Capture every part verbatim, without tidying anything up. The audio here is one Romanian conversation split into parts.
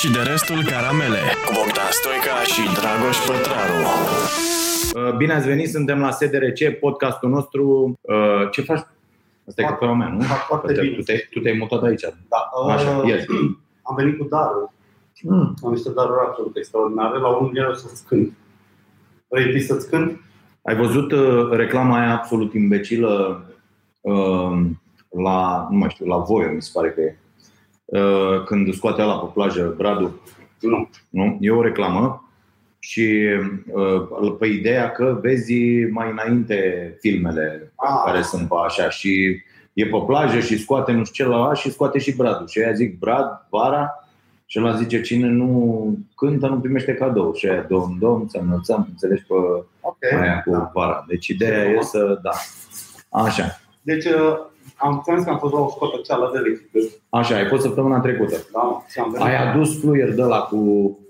și de restul caramele cu Bogdan Stoica și Dragoș Pătraru. Bine ați venit, suntem la S D R C, podcastul nostru. Ce faci? Asta e cafeaua mea, nu? Foarte bine. Tu te-ai, tu te-ai mutat aici. Da. Așa, yes. Am venit cu Daru. Mm. Am niște daruri absolut extraordinare. La unul iar o să-ți cânt. Vrei să-ți cânt? Ai văzut uh, reclama aia absolut imbecilă uh, la, nu mai știu, la Voio, mi se pare că e. Uh, când scoate ala pe plajă, Bradu. Nu. Nu? E o reclamă și uh, pe ideea că vezi mai înainte filmele ah. care sunt pe așa și e pe plajă și scoate nu știu ce la și scoate și Bradu. Și aia zic Brad, vara. Și ăla zice, cine nu cântă, nu primește cadou. Și aia, domn, domn, să înălțăm, înțelegi, pe okay. aia cu da. Vara. Deci ideea e să, da, așa. Deci am zis că am fost la o scotăceală de lecție. Așa, ai fost săptămâna trecută. Da, ai adus fluier de ăla cu...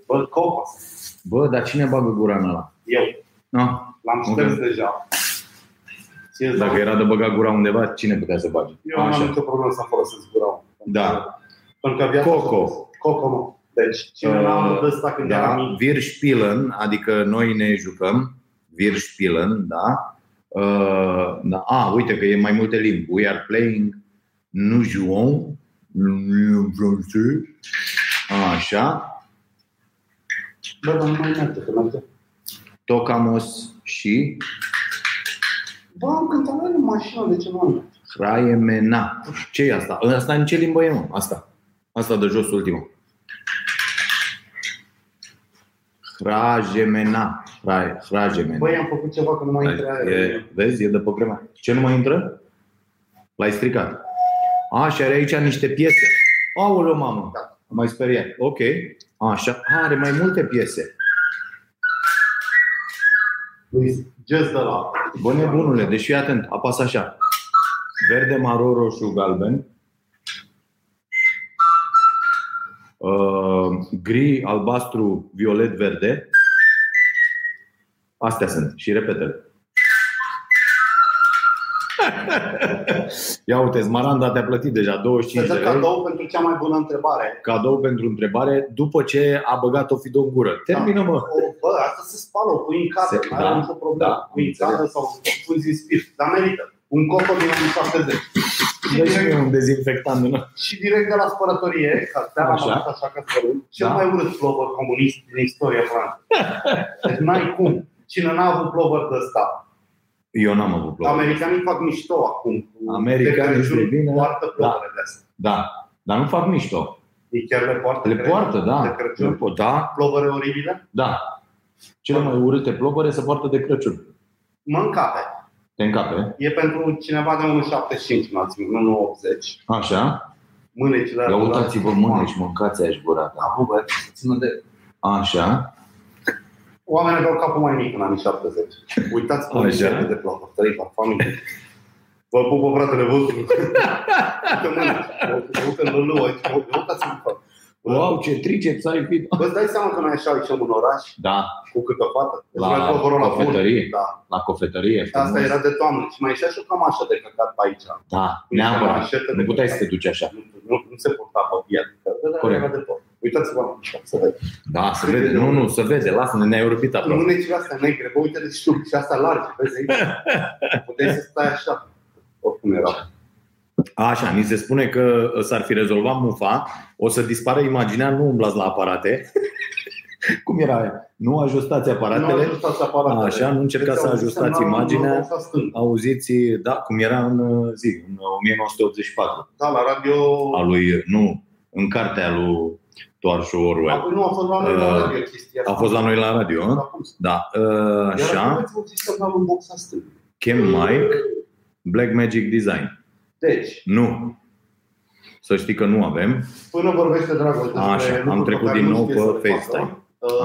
Bă, copas. Bă, dar cine bagă gura în ăla? Eu. Ah. L-am șters okay. deja. Ce Dacă zi? Era de băga gura undeva, cine putea să bage? Eu așa. Am nicio problemă să folosesc gura. Da. Pentru că Coco. Coco. Deci, cine uh, l-a ăsta când da, era mic? Wir spielen, adică noi ne jucăm. Wir spielen, da. Uh, da. Ah, uite că e mai multe limbi. We are playing, nous jouons, în francez. Așa. Bă, dar nu mai merge, că merge. Tocamos și... Bă, am cântat la el mașină, de ce nu merge? Hraemena. Ce e asta? Asta în ce limbă e, mă? Asta. Asta de jos, ultima. Hrajemena. Hrajemena. Băi, am făcut ceva că nu mai intră. E, vezi? E de pe vremea. Ce nu mai intră? L-ai stricat. A, și are aici niște piese. Aoleu, mamă. Da. Am mai speriat. Ok. Așa. A, are mai multe piese. Just ăla. Bă, nebunule, deci fii atent. Apasă așa. Verde, maro, roșu, galben. Uh, gri, albastru, violet, verde. Astea sunt și repetele. Ia uite, Smaranda te-a plătit deja douăzeci și cinci de lei. Cadou pentru cea mai bună întrebare. Cadou pentru întrebare după ce a băgat-o Fido în gură. Termină, mă. Bă, asta se spală, o pui în casă, nu are nicio problemă. Pui în casă sau pui în spirit, dar merită. Un coco din anii șaptezeci. Deci un dezinfectant, nu? Și direct de la spălătorie, ca seara așa. Am așa că spălând, cel da. mai urât plovăr comunist din istoria Franței. Deci n-ai cum. Cine n-a avut plovăr de ăsta? Eu n-am avut plovăr. Americanii fac mișto acum. Americanii se bine. Poartă plovăre de astea. Da, dar nu fac mișto. Ei chiar le poartă. Le poartă, da. da. Plovăre oribile? Da. Cele mai urâte plovăre se poartă de Crăciun. Mă încape. Te încape. E pentru cineva de unu șaptezeci și cinci, maxim, nu unu optzeci. Așa. Mânecile alea. Ia uitați-vă mâne și mâncați aia și gura. Da, bă, să țină de... Așa. Oamenii aveau capul mai mic în anii șaptezeci. Uitați cum e de ploapă. Tăi, la familie. Vă pupă, fratele, văzut. Uite mâne. Uite în lua. Uitați-mi fac. Wow, ce triceps ai fi. Bă, îți dai seama că noi așa ieșeam în oraș? Da. Cu câtă fată? La cofetărie. Da. La cofetărie. Asta frumos. Era de toamnă. Și mai ieșea și o cămașă de căcat pe aici. Da, neapărat. Nu puteai să te duci așa. Nu, nu, nu se purta pe piață. Corect. Era de tot. Uitați-vă la mișcă, să vede. Da, se vede. Nu, nu, se vede. Lasă-ne, ne-ai urpit aproape. Nu ne-ai ceva astea negre. Bă, uite de știu. Și astea largi, vezi aici. Puteai să stai așa. Oricum era. Așa, ni se spune că s-ar fi rezolvat mufa, o să dispară imaginea, nu umblați la aparate. Cum era? Nu ajustați aparatele. Nu ajustați aparatele. Așa, nu încercați să ajustați imaginea. Auziți, da, cum era în zi, în nouăsprezece optzeci și patru. Da, la radio. A lui, nu, în cartea lui George Orwell. A, nu, a fost la noi la radio chestia. A fost la noi la radio, da. Așa. Chem Mike, Black Magic Design. Deci, nu. Să știi că nu avem. Până vorbește Dragoș. Așa, am trecut din nou pe FaceTime.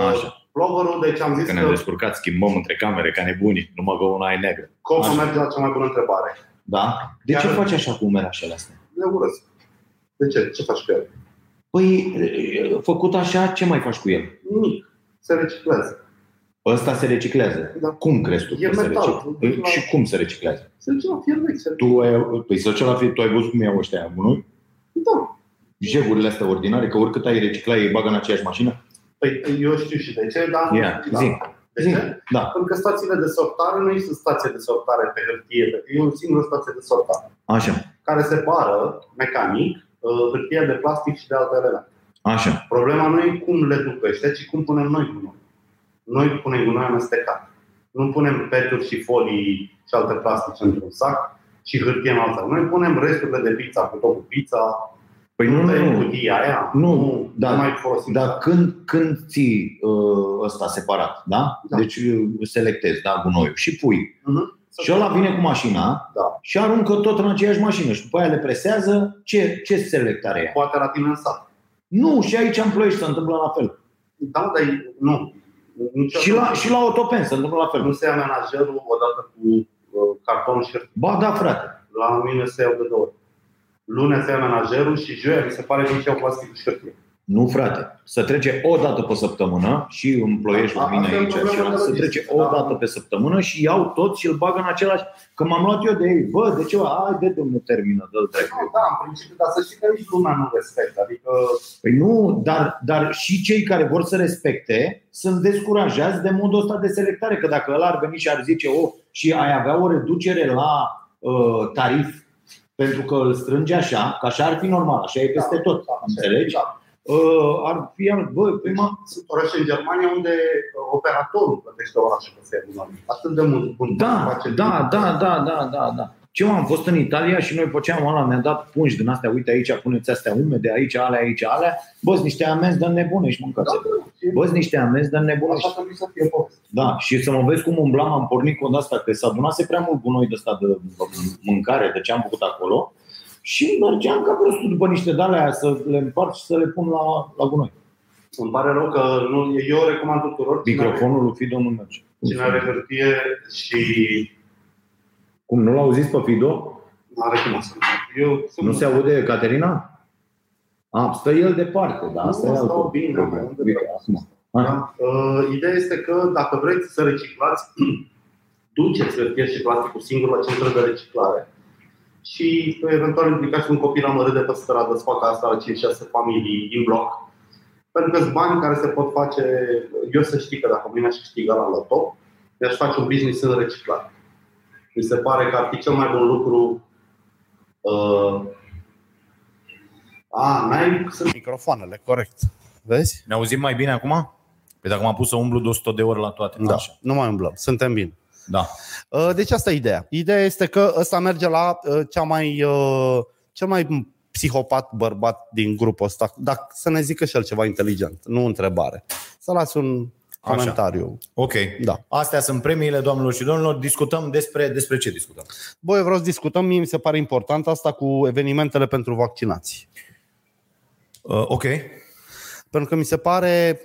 Așa. Plovărul, deci am zis că... Că ne-am descurcat, schimbăm între camere ca nebunii. Numai că una e neagră. Copul merge la cea mai bună întrebare. Da? De ce faci așa cu umeri așa astea? Le urăsc. De ce? Ce faci cu el? Păi, făcut așa, ce mai faci cu el? Nimic. Se reciclează. Ăsta se reciclează. Da. Cum crezi tu? E metal. Și cum se reciclează? Se duce la fier vechi. Tu ai, păi, se duce la fier, tu ai văzut cum iau ăștia, nu? Da. jegurile astea ordinare, că oricât ai recicla, ei bagă în aceeași mașină? Păi eu știu și de ce, dar... Yeah. Da. De ce? Da. Pentru că stațiile de sortare nu este stație de sortare pe hârtie, pentru că e un singur stație de sortare. Așa. Care separă, mecanic, hârtia de plastic și de altele. Așa. Problema nu e cum le duc ăștia, ci cum punem noi gunoi. Noi punem gunoi amestecat. Nu punem peturi și folii și alte plastice într-un sac și hârtie în alta. Noi punem resturile de pizza, cu tot cu pizza, păi nu, nu, aia, nu, nu, da, nu mai folosim. Dar când, când ții ă, ăsta separat, da? Da. Deci selectezi, da, gunoiul și pui. Uh-huh. Și ăla vine cu mașina, da, și aruncă tot în aceeași mașină. Și după aia le presează. Ce, ce selectare e? Poate la tine în sat. Nu, și aici în Ploiești se întâmplă la fel. Da, dar nu. Și la, și la Otopen se întâmplă la fel. Nu se ia menajerul odată cu uh, cartonul și... Ba da, frate. La mine se iau de două ori. Lunea se ia menajerul și joia mi se pare că își iau plasticul și hârtie. Nu, frate. Se trece o dată pe săptămână și în Ploiești la mine aici. Se trece o dată pe săptămână și iau tot și îl bagă în același... Că m-am luat eu de ei. Bă, de ceva? Hai, de domnul termină. Dă-l trecu. Da, în principiu, dar să știi că nici lumea nu respectă. Adică... Păi nu, dar, dar și cei care vor să respecte sunt descurajați de modul ăsta de selectare. Că dacă ăla ar veni și ar zice oh, și ai avea o reducere la uh, tarif pentru că îl strânge așa, că așa ar fi normal, așa e peste da, tot, da, înțelegi? Da. Uh, ar fi, bă, prima... Sunt orașe în Germania unde operatorul plătește orașul pe seama. Atât de mult bun. Da, da, da, da, da, da, da. Ce m-am fost în Italia și noi pe ceam ăla mi-a dat pungi din astea, uite aici, puneți astea umede, aici, alea, aici, alea. Bă, niște amenzi de nebune și mâncați. Bă, niște amenzi de nebune. Așa trebuie să fie box. Da, și să mă vezi cum umblam, am pornit cu asta, că s-a adunase prea mult gunoi de ăsta de mâncare, de ce am făcut acolo. Și mergeam ca prostul după niște de-alea să le împart și să le pun la, la gunoi. Îmi pare rău că nu, eu recomand tuturor. Microfonul lui Fido nu merge. Cine are hârtie și... Cum, nu l-auziți pe Fido? Eu, nu se aude Caterina? A, stă el departe, dar asta nu, e altă bine, acum. Da? Uh, ideea este că dacă vreți să reciclați, duceți hârtie și plasticul singur la centru de reciclare. Și eventual implicați un copil amărât de pe stradă, să facă asta la cinci șase familii din bloc. Pentru că sunt bani care se pot face, eu să știu că dacă mâine aș câștiga la loto, de-aș face un business în reciclare. Mi se pare că ar fi cel mai bun lucru. Uh... A, n-ai sunt microfoanele, corect. Vezi? Ne auzim mai bine acum? Păi dacă m-am pus să umblu două sute de ori la toate. Da, așa. Nu mai umblăm, suntem bine. Da. Uh, deci asta e ideea. Ideea este că ăsta merge la uh, cea mai, uh, cel mai psihopat bărbat din grupul ăsta. Dacă să ne zică și el ceva inteligent, nu întrebare. Să las un... Așa. Comentariu. Ok. Da. Astea sunt premiile, doamnelor și domnilor. Discutăm despre, despre ce discutăm? Bă, eu vreau să discutăm, mie mi se pare important asta cu evenimentele pentru vaccinații. Uh, ok. Pentru că mi se pare...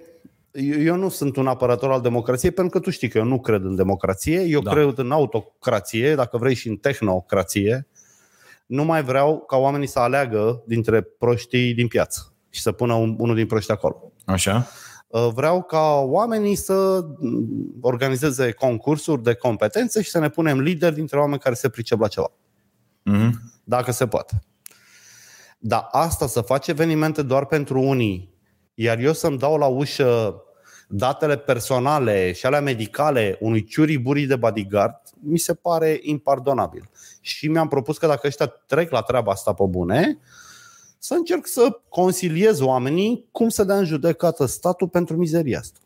Eu nu sunt un apărător al democrației, pentru că tu știi că eu nu cred în democrație. Eu da. cred în autocrație, dacă vrei și în tehnocrație. Nu mai vreau ca oamenii să aleagă dintre proștii din piață și să pună un, unul din proștii acolo. Așa. Vreau ca oamenii să organizeze concursuri de competențe și să ne punem lideri dintre oameni care se pricep la ceva. Mm-hmm. Dacă se poate. Dar asta să faci evenimente doar pentru unii, iar eu să-mi dau la ușă datele personale și alea medicale unui ciuriburii de bodyguard, mi se pare impardonabil. Și mi-am propus că dacă ăștia trec la treaba asta pe bune, să încerc să consiliez oamenii cum să dea în judecată statul pentru mizeria asta.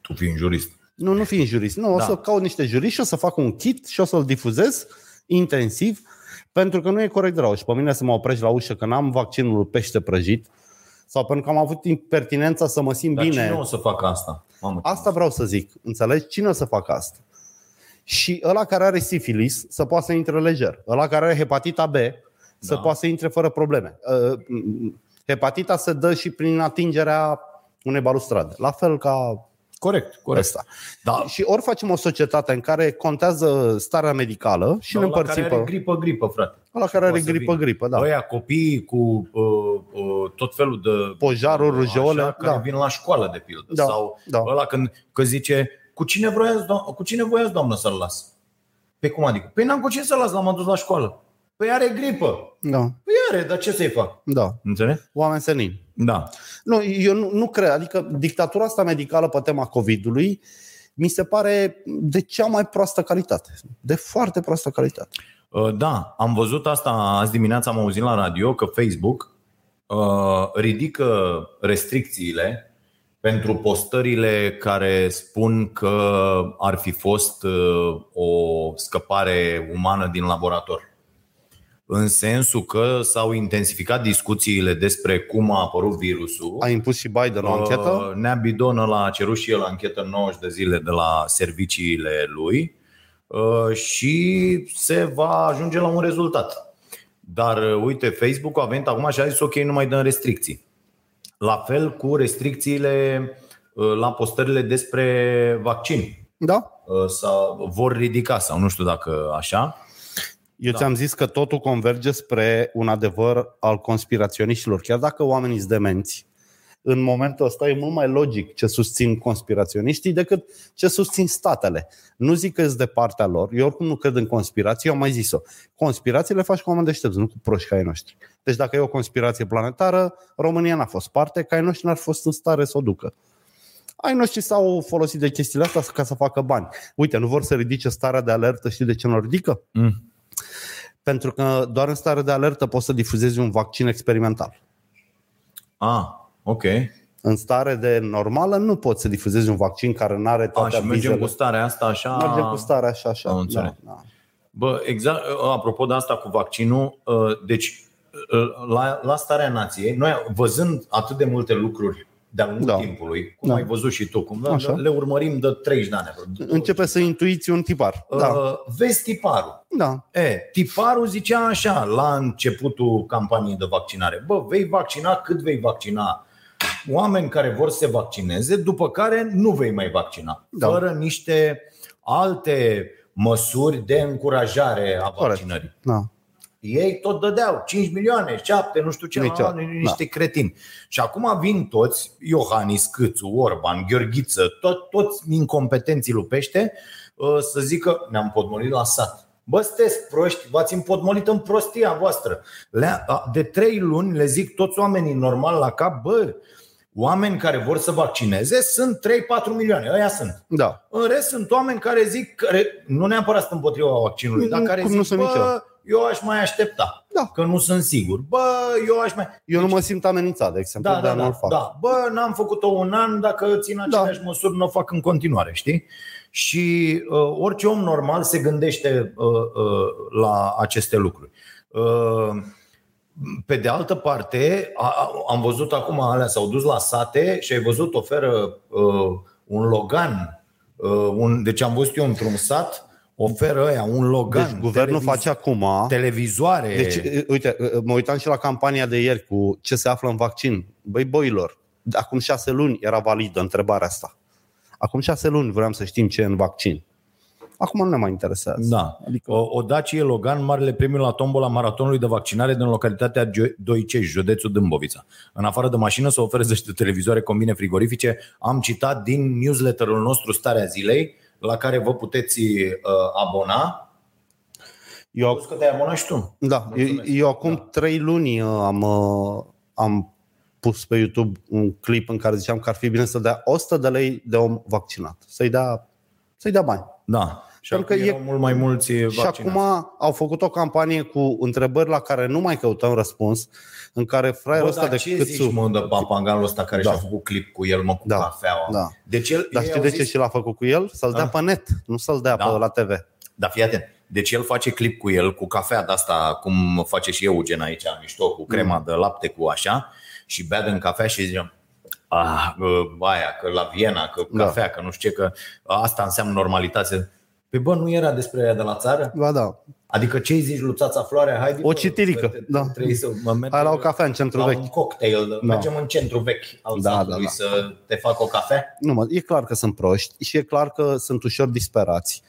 Tu fii un jurist. Nu, nu fii un jurist. Nu, da. O să caut niște juriști și o să fac un kit și o să-l difuzez intensiv, pentru că nu e corect de la ușă. Pe mine să mă oprești la ușă că n-am vaccinul pește prăjit sau pentru că am avut impertinența să mă simt Dar bine. Dar cine o să facă asta? Mamă, asta vreau să zic. Înțelegi? Cine o să facă asta? Și ăla care are sifilis să poată să intre lejer. Ăla care are hepatita B să da. poată să intre fără probleme. Hepatita se dă și prin atingerea unei balustrade. La fel ca corect, corect. Asta. Da. Și ori facem o societate în care contează starea medicală și da, ne împărțim pe... gripă, gripă, frate. La care are gripă, vine. gripă, da. Aia copiii cu uh, uh, tot felul de pojaruri, rujeole, da. care vin la școală de pildă da. sau da. ăla când că zice cu cine voiați, doamnă, cu cine voiați, doamnă, să-l las. Pe cum adică? Păi n-am cu cine să-l las, l-am adus la școală. Păi are gripă. Da. Păi are, dar ce să-i fac? Da. Înțelegi? Oameni senini. Da. Nu, eu nu, nu cred. Adică dictatura asta medicală pe tema COVID-ului mi se pare de cea mai proastă calitate. De foarte proastă calitate. Da, am văzut asta azi dimineața, am auzit la radio că Facebook uh, ridică restricțiile pentru postările care spun că ar fi fost uh, o scăpare umană din laborator. În sensul că s-au intensificat discuțiile despre cum a apărut virusul. A impus și Biden o anchetă? Nea Bidon l-a cerut și el anchetă nouăzeci de zile de la serviciile lui și se va ajunge la un rezultat. Dar uite, Facebook a venit acum și a zis ok, nu mai dăm restricții. La fel cu restricțiile la postările despre vaccin. Da. Sau vor ridica sau nu știu dacă așa. Eu da. ți-am zis că totul converge spre un adevăr al conspiraționiștilor. Chiar dacă oamenii sunt demenți, în momentul ăsta e mult mai logic ce susțin conspiraționiștii decât ce susțin statele. Nu zic că sunt de partea lor. Eu oricum nu cred în conspirații, eu am mai zis-o. Conspirații le faci cu oameni deștepți, nu cu proști ca ai noștri. Deci dacă e o conspirație planetară, România n-a fost parte, că ai noștri n-ar fost în stare să o ducă. Ai noștri s-au folosit de chestiile astea ca să facă bani. Uite, nu vor să ridice starea de alertă, știi de ce nu o ridică? Mm. Pentru că doar în stare de alertă poți să difuzezi un vaccin experimental. Ah, ok. În stare de normală nu poți să difuzezi un vaccin care nu are toate avizele. Ah, și mergem cu starea asta așa. Mergem cu starea așa, așa. Am da, da. Bă, exact, apropo de asta cu vaccinul, deci la, la starea nației, noi văzând atât de multe lucruri de-a lungul da. timpului, cum da. ai văzut și tu, cum așa. le urmărim de treizeci de ani. Începe să intuiți un tipar. Da. Vezi tiparul. Da. E, tiparul zicea așa la începutul campaniei de vaccinare. Bă, vei vaccina cât vei vaccina oameni care vor să se vaccineze, după care nu vei mai vaccina. Da. Fără niște alte măsuri de încurajare a vaccinării. Da. Ei tot dădeau cinci milioane, șapte, nu știu ce, nicio, niște da. cretini. Și acum vin toți, Iohannis, Câțu, Orban, Gheorghiță, tot, toți incompetenții lupește, să zică ne-am împotmolit la sat. Bă, sunteți proști, v-ați împotmolit în prostia voastră. De trei luni le zic toți oamenii normal la cap, bă, oameni care vor să vaccineze sunt trei-patru milioane, ăia sunt. Da. În rest sunt oameni care zic, care nu neapărat sunt împotriva vaccinului, dar care zic, bă, eu aș mai aștepta, da. că nu sunt sigur. Bă, eu aș mai... Eu nu mă simt amenințat, de exemplu, da, de da, da, fac. Da. Bă, n-am făcut-o un an, dacă țin aceleași da. măsuri, n-o fac în continuare, știi? Și uh, orice om normal se gândește uh, uh, la aceste lucruri. Uh, pe de altă parte, a, am văzut acum, alea s-au dus la sate și ai văzut, oferă uh, un Logan, uh, un, deci am văzut eu într-un sat... Oferă aia un Logan. Deci guvernul televiz- face acum televizoare. Deci, uite, mă uitam și la campania de ieri cu ce se află în vaccin. Băi, boilor, acum șase luni era validă întrebarea asta. Acum șase luni vreau să știm ce e în vaccin. Acum nu ne mai interesează. Da. Adică... O, o Dacie Logan, marele premiu la tombola maratonului de vaccinare din localitatea Doicești, județul Dâmbovița. În afară de mașină se oferă zece televizoare, combine frigorifice. Am citat din newsletterul nostru Starea Zilei, la care vă puteți uh, abona. Eu am că te-ai abonat și tu. Da, Mulțumesc. eu, eu acum da. trei luni am, am pus pe YouTube un clip în care ziceam că ar fi bine să dea o sută de lei de om vaccinat. Să-i dea, să-i dea bani. Da. Și pentru că e mult mai mulți vaccinați. Și acum au făcut o campanie cu întrebări la care nu mai căutăm răspuns, în care fraierul ăsta de Câțu. Bă, dar ce zici, mă, de papangalul ăsta care da. și-a făcut clip cu el, mă, cu da. cafeaua? Da. Deci el, dar știi de zis... ce și l-a făcut cu el? Să-l dea da. pe net, nu să-l dea da. pe la te ve. Da, fii atent. Deci el face clip cu el, cu cafea de asta, cum face și Eugen aici, mișto, cu crema mm. de lapte, cu așa, și bea din cafea și zice... Ah, aia, că la Viena, că cafea, da. că nu știu ce, că asta înseamnă normalitate. Păi bă, nu era despre aia de la țară? Ba da. Adică ce-i zici, Luțața Floarea? Hai o citirică. Da. Hai la o cafea în centru vechi. La un cocktail. Da. Mergem în centru vechi al da, satului da, da. să te fac o cafea? Nu, mă, e clar că sunt proști și e clar că sunt ușor disperați.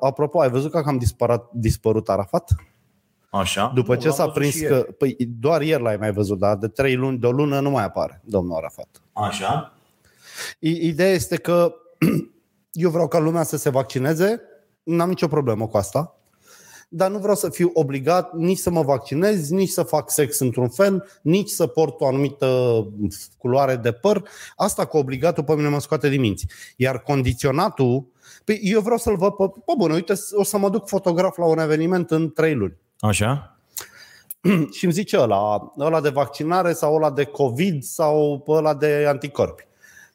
Apropo, ai văzut că am disparat, dispărut Arafat? Așa. După nu, ce s-a prins că... Păi doar ieri l-ai mai văzut, dar de trei luni, de o lună nu mai apare domnul Arafat. Așa. Ideea este că... Eu vreau ca lumea să se vaccineze, n-am nicio problemă cu asta. dar nu vreau să fiu obligat nici să mă vaccinez, nici să fac sex într-un fel, nici să port o anumită culoare de păr. Asta cu obligatul pe mine mă scoate din minți. Iar condiționatul, păi eu vreau să-l văd pe, pe bune, uite, o să mă duc fotograf la un eveniment în trei luni. Așa. Și îmi zice ăla, ăla de vaccinare sau ăla de COVID sau ăla de anticorpi.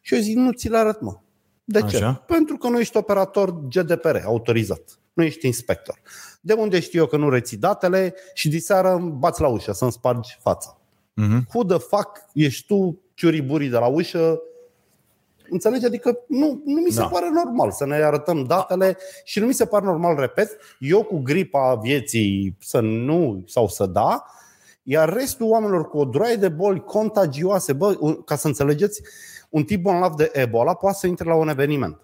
Și eu zic, nu ți le arăt, mă. De ce? Așa. Pentru că nu ești operator G D P R, autorizat. Nu ești inspector. De unde știu eu că nu reții datele și diseară îmi bați la ușă să-mi spargi fața? Uh-huh. Who the fuck ești tu, ciuriburii de la ușă? Înțelegi? Adică nu, nu mi se da. pare normal să ne arătăm datele și nu mi se pare normal, repet, eu cu gripa vieții să nu sau să da, iar restul oamenilor cu o droaie de boli contagioase, bă, ca să înțelegeți, un tip bolnav de Ebola poate să intre la un eveniment.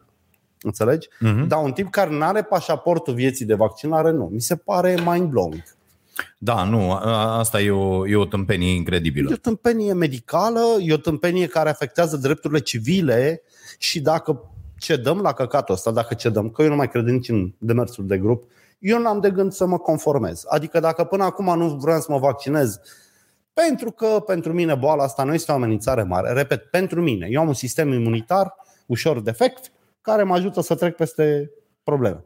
Înțelegi? Uh-huh. Dar un tip care n-are pașaportul vieții de vaccinare, nu. Mi se pare mind-blowing. Da, nu, asta e o, e o tâmpenie incredibilă. E o tâmpenie medicală, e o tâmpenie care afectează drepturile civile și dacă cedăm la căcatul ăsta, dacă cedăm, că eu nu mai cred nici în demersul de grup, eu n-am de gând să mă conformez. Adică dacă până acum nu vreau să mă vaccinez, pentru că pentru mine boala asta nu este o amenințare mare, repet, pentru mine, eu am un sistem imunitar ușor defect care mă ajută să trec peste probleme.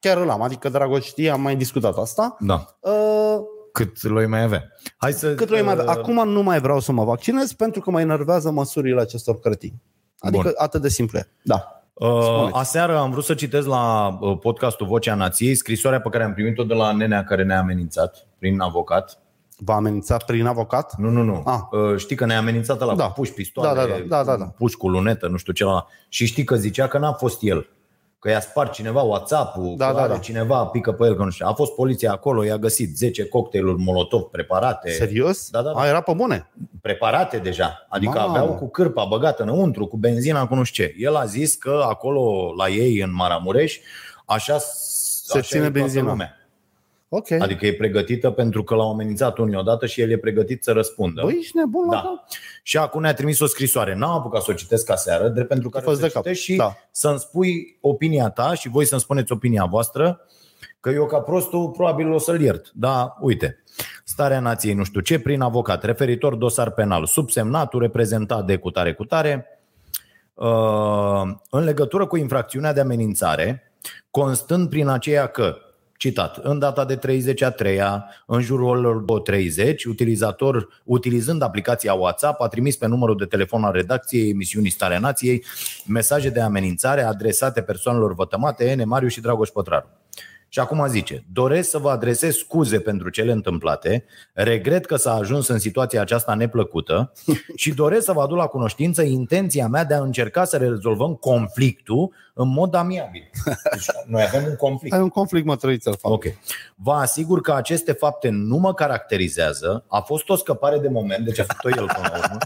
Chiar îl am, adică, Dragoș, știi, am mai discutat asta. Da. Uh, Cât l-ai mai avea. Hai să, Cât l-ai mai avea. Acum nu mai vreau să mă vaccinez pentru că mă enervează măsurile acestor cretini. Adică Bun. atât de simple. Da. Uh, aseară am vrut să citesc la podcastul Vocea Nației scrisoarea pe care am primit-o de la nenea care ne-a amenințat prin avocat. V-a amenințat prin avocat? Nu, nu, nu. Ah. Știi că ne-a amenințat ăla da. cu puși pistoale, da, da, da, da, da, da. puși cu lunetă, nu știu ce. Și știi că zicea că n-a fost el. Că i-a spart cineva WhatsApp-ul, da, da, da. cineva pică pe el, că nu știu. A fost poliția acolo, i-a găsit zece cocktailuri Molotov preparate. Serios? Da, da, da. A, era pe bune? Preparate deja. Adică Mama. aveau cu cârpa băgată înăuntru, cu benzina, cu nu știu ce. El a zis că acolo la ei în Maramureș așa se așa ține benzina. Lumea. Okay. Adică e pregătită pentru că l-au amenințat unii odată și el e pregătit să răspundă. Băi, ești nebun, da. Da. Și acum ne-a trimis o scrisoare. N-am apucat să o citesc aseară, drept pentru că să citești și da. să-mi spui opinia ta și voi să-mi spuneți opinia voastră, că eu ca prostul probabil o să-l iert. Da, uite, Starea Nației nu știu ce, prin avocat, referitor dosar penal, subsemnatul reprezentat de cutare cutare, uh, în legătură cu infracțiunea de amenințare, constând prin aceea că, citat, în data de treizeci a treia, în jurul două treizeci, utilizator, utilizând aplicația WhatsApp, a trimis pe numărul de telefon al redacției emisiunii Starea Nației mesaje de amenințare adresate persoanelor vătămate, Ene Mariu și Dragoș Pătraru. Și acum zice, doresc să vă adresez scuze pentru cele întâmplate, regret că s-a ajuns în situația aceasta neplăcută și doresc să vă aduc la cunoștință intenția mea de a încerca să rezolvăm conflictul în mod amiabil. Deci noi avem un conflict. Ai un conflict, mă trăiți să-l fac. Okay. Vă asigur că aceste fapte nu mă caracterizează, a fost o scăpare de moment, deci a făcut-o el până la urmă,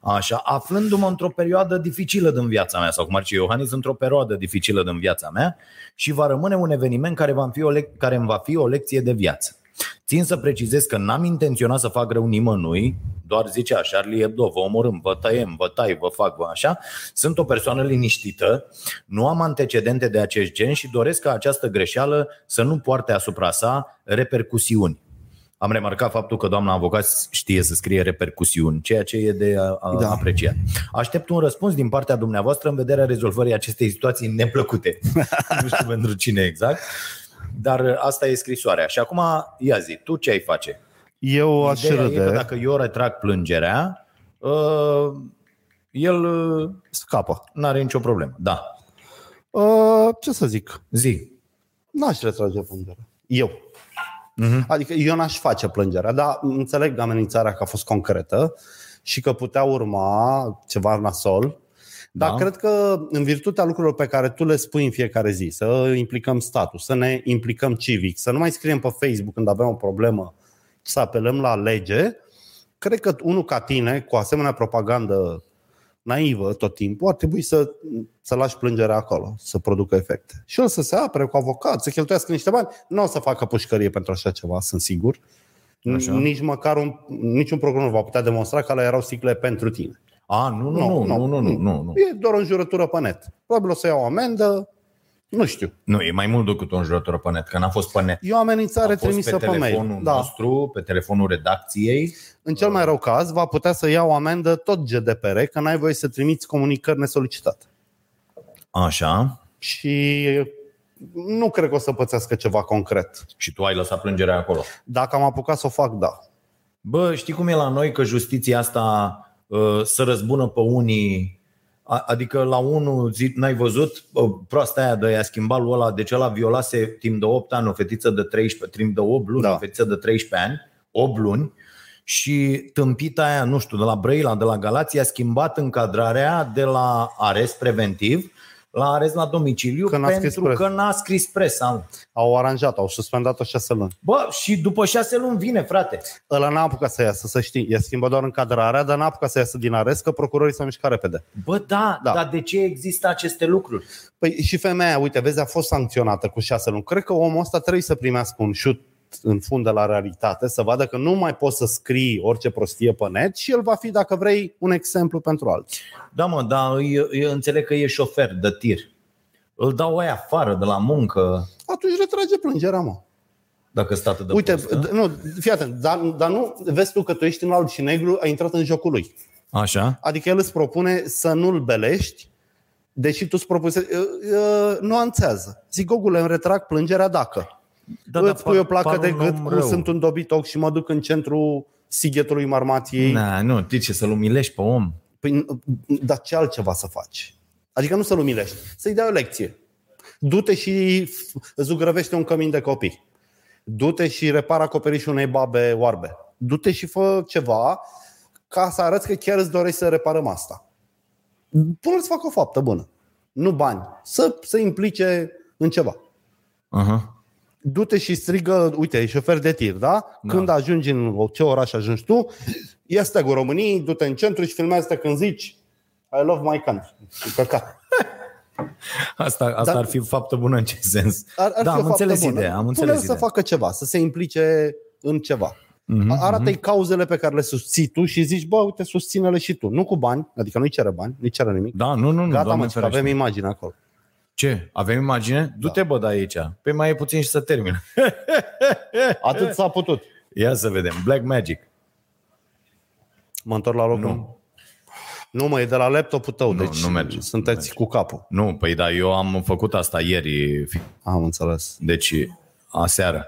așa, aflându-mă într-o perioadă dificilă din viața mea, sau cum ar zice Iohannis, într-o perioadă dificilă din viața mea și va rămâne un eveniment care va Fi o lec- care îmi va fi o lecție de viață. Țin să precizez că n-am intenționat să fac rău nimănui, doar zicea Charlie Hebdo, vă omorâm, vă tăiem, vă tai, vă fac, vă așa. Sunt o persoană liniștită, nu am antecedente de acest gen și doresc ca această greșeală să nu poarte asupra sa repercusiuni. Am remarcat faptul că doamna avocat știe să scrie repercusiuni, ceea ce e de apreciat. Da. Aștept un răspuns din partea dumneavoastră în vederea rezolvării acestei situații neplăcute. Nu știu pentru cine exact. Dar asta e scrisoarea. Și acum, ia zi, tu ce ai face? Eu aș Ideea râde. E că dacă eu retrag plângerea, uh, el scapă. N-are nicio problemă. Da. Uh, ce să zic? Zi. N-aș retrage plângerea. Eu. Uh-huh. Adică eu n-aș face plângerea, dar înțeleg amenințarea că a fost concretă și că putea urma ceva nasol. Dar da. cred că în virtutea lucrurilor pe care tu le spui în fiecare zi, să implicăm statul, să ne implicăm civic, să nu mai scriem pe Facebook când avem o problemă, să apelăm la lege, cred că unul ca tine, cu asemenea propagandă naivă tot timpul, ar trebui să, să lași plângerea acolo, să producă efecte. Și el să se apere cu avocat, să cheltuiască niște bani, nu o să facă pușcărie pentru așa ceva, sunt sigur. Așa. Nici măcar un, niciun procuror nu va putea demonstra că alea erau sticle pentru tine. A, nu, nu, nu, nu, nu, nu, nu, nu, nu. E doar o înjurătură pe net. Probabil o să iau o amendă, Nu știu. Nu, e mai mult decât un jurătură pe net, că n-a fost pe net. E o amenințare trimisă pe, pe mail, da. Nostru, pe telefonul redacției. În cel mai rău caz, va putea să ia o amendă tot G D P R, că n-ai voie să trimiți comunicări nesolicitate. Așa. Și nu cred că o să pățească ceva concret. Și tu ai lăsat plângerea acolo? Dacă am apucat să o fac, da. Bă, știi cum e la noi, că justiția asta să răzbună pe unii. Adică la unul zic, n-ai văzut, proasta aia de i-a schimbat lui ăla, deci ăla violase timp de opt ani o fetiță de treisprezece, timp de opt luni, da. O fetiță de treisprezece ani, opt luni, și tâmpita aia, nu știu, de la Brăila, de la Galați, i-a schimbat încadrarea de la arest preventiv la arest la domiciliu că pentru că n-a scris presa. Au aranjat, au suspendat-o șase luni. Bă, și după șase luni vine, frate. Ăla n-a apucat să iasă, să știi. I-a schimbat doar încadrarea, dar n-a apucat să iasă din arest, că procurorii s-au mișcat repede. Bă, da, da, dar de ce există aceste lucruri? Păi și femeia, uite, vezi, a fost sancționată cu șase luni. Cred că omul ăsta trebuie să primească un șut în fund de la realitate, să vadă că nu mai poți să scrii orice prostie pe net și el va fi, dacă vrei, un exemplu pentru alții. Da, mă, dar eu, eu înțeleg că e șofer de tir. Îl dau aia afară de la muncă. Atunci retrage plângerea, mă. Dacă stată de uite, postă. Nu, fii atent, dar, dar nu vezi tu că tu ești în alb și negru, ai intrat în jocul lui. Așa. Adică el îți propune să nu-l belești, deși tu îți propui să... Nuanțează. Zic, Gogule, îmi retrag plângerea dacă... Da, îți pui o placă de gât, cum sunt un dobitoc și mă duc în centrul Sighetului Marmației. Na, nu, știi ce, să-l umilești pe om. Păi, dar ce altceva să faci? Adică nu să-l umilești, să-i dai o lecție. Du-te și zugrăvește un cămin de copii. Du-te și repara acoperișul unei babe oarbe. Du-te și fă ceva ca să arăți că chiar îți dorești să reparăm asta. Până-l să facă o faptă bună. Nu bani, să se implice în ceva. Aha. Du-te și strigă, uite, e șofer de tir, da? Când da. Ajungi în ce oraș ajungi tu, ia steagul României, du-te în centru și filmează-te când zici I love my country. Asta, asta dar, ar fi faptă bună în ce sens? Ar, ar da, am înțeles ideea. Am înțeles ideea. Să facă ceva, să se implice în ceva. Mm-hmm, arată-i mm-hmm. cauzele pe care le susții tu și zici, bă, uite, susține-le și tu. Nu cu bani, adică nu-i cere bani, nu-i cere nimic. Da, nu, nu, nu. Gata, mă, avem imagine acolo. Ce? Avem imagine? Da. Du-te, bă, de aici. Păi mai e puțin și să termin. Atât s-a putut. Ia să vedem. Black Magic. Mă întorc la locul. Nu, nu mă, e de la laptopul tău. Nu, deci nu merge. Sunteți nu cu capul. Nu, păi da, eu am făcut asta ieri. Am înțeles. Deci, aseară.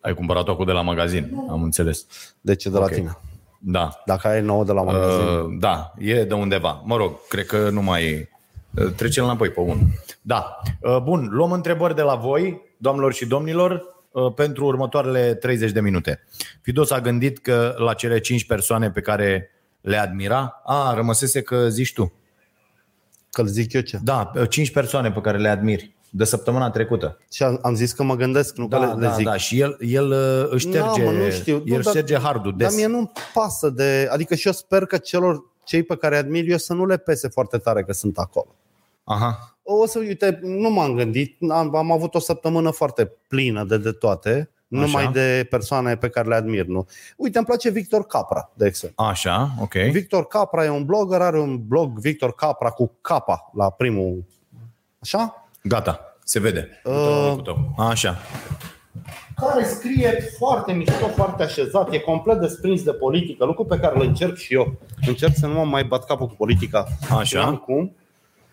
Ai cumpărat-o cu de la magazin. Am înțeles. Deci e de okay. la tine. Da. Dacă ai nouă de la magazin. Uh, da, e de undeva. Mă rog, cred că nu mai... Trecem înapoi pe unul. Da. Bun, luăm întrebări de la voi, doamnelor și domnilor, pentru următoarele treizeci de minute. Fidos a gândit că la cele cinci persoane pe care le admira, a, rămăsese că zici tu. Că-l zic eu ce? Da, cinci persoane pe care le admiri de săptămâna trecută. Și am zis că mă gândesc, nu da, că le, da, le zic. Da, și el, el își șterge, no, el nu, șterge dar, hardul des. Dar mie nu-mi pasă de... Adică și eu sper că celor cei pe care admir eu să nu le pese foarte tare că sunt acolo. Aha. O să, uite, nu m-am gândit, am, am avut o săptămână foarte plină de, de toate, așa. Numai de persoane pe care le admir, nu. Uite, îmi place Victor Capra, de exemplu. Așa, ok. Victor Capra e un blogger, are un blog Victor Capra cu capa la primul, așa? Gata, se vede. Uh, așa. Care scrie foarte mișto, foarte așezat, e complet desprins de politică, lucru pe care îl încerc și eu. Încerc să nu mă mai bat capul cu politica. Așa. Cum.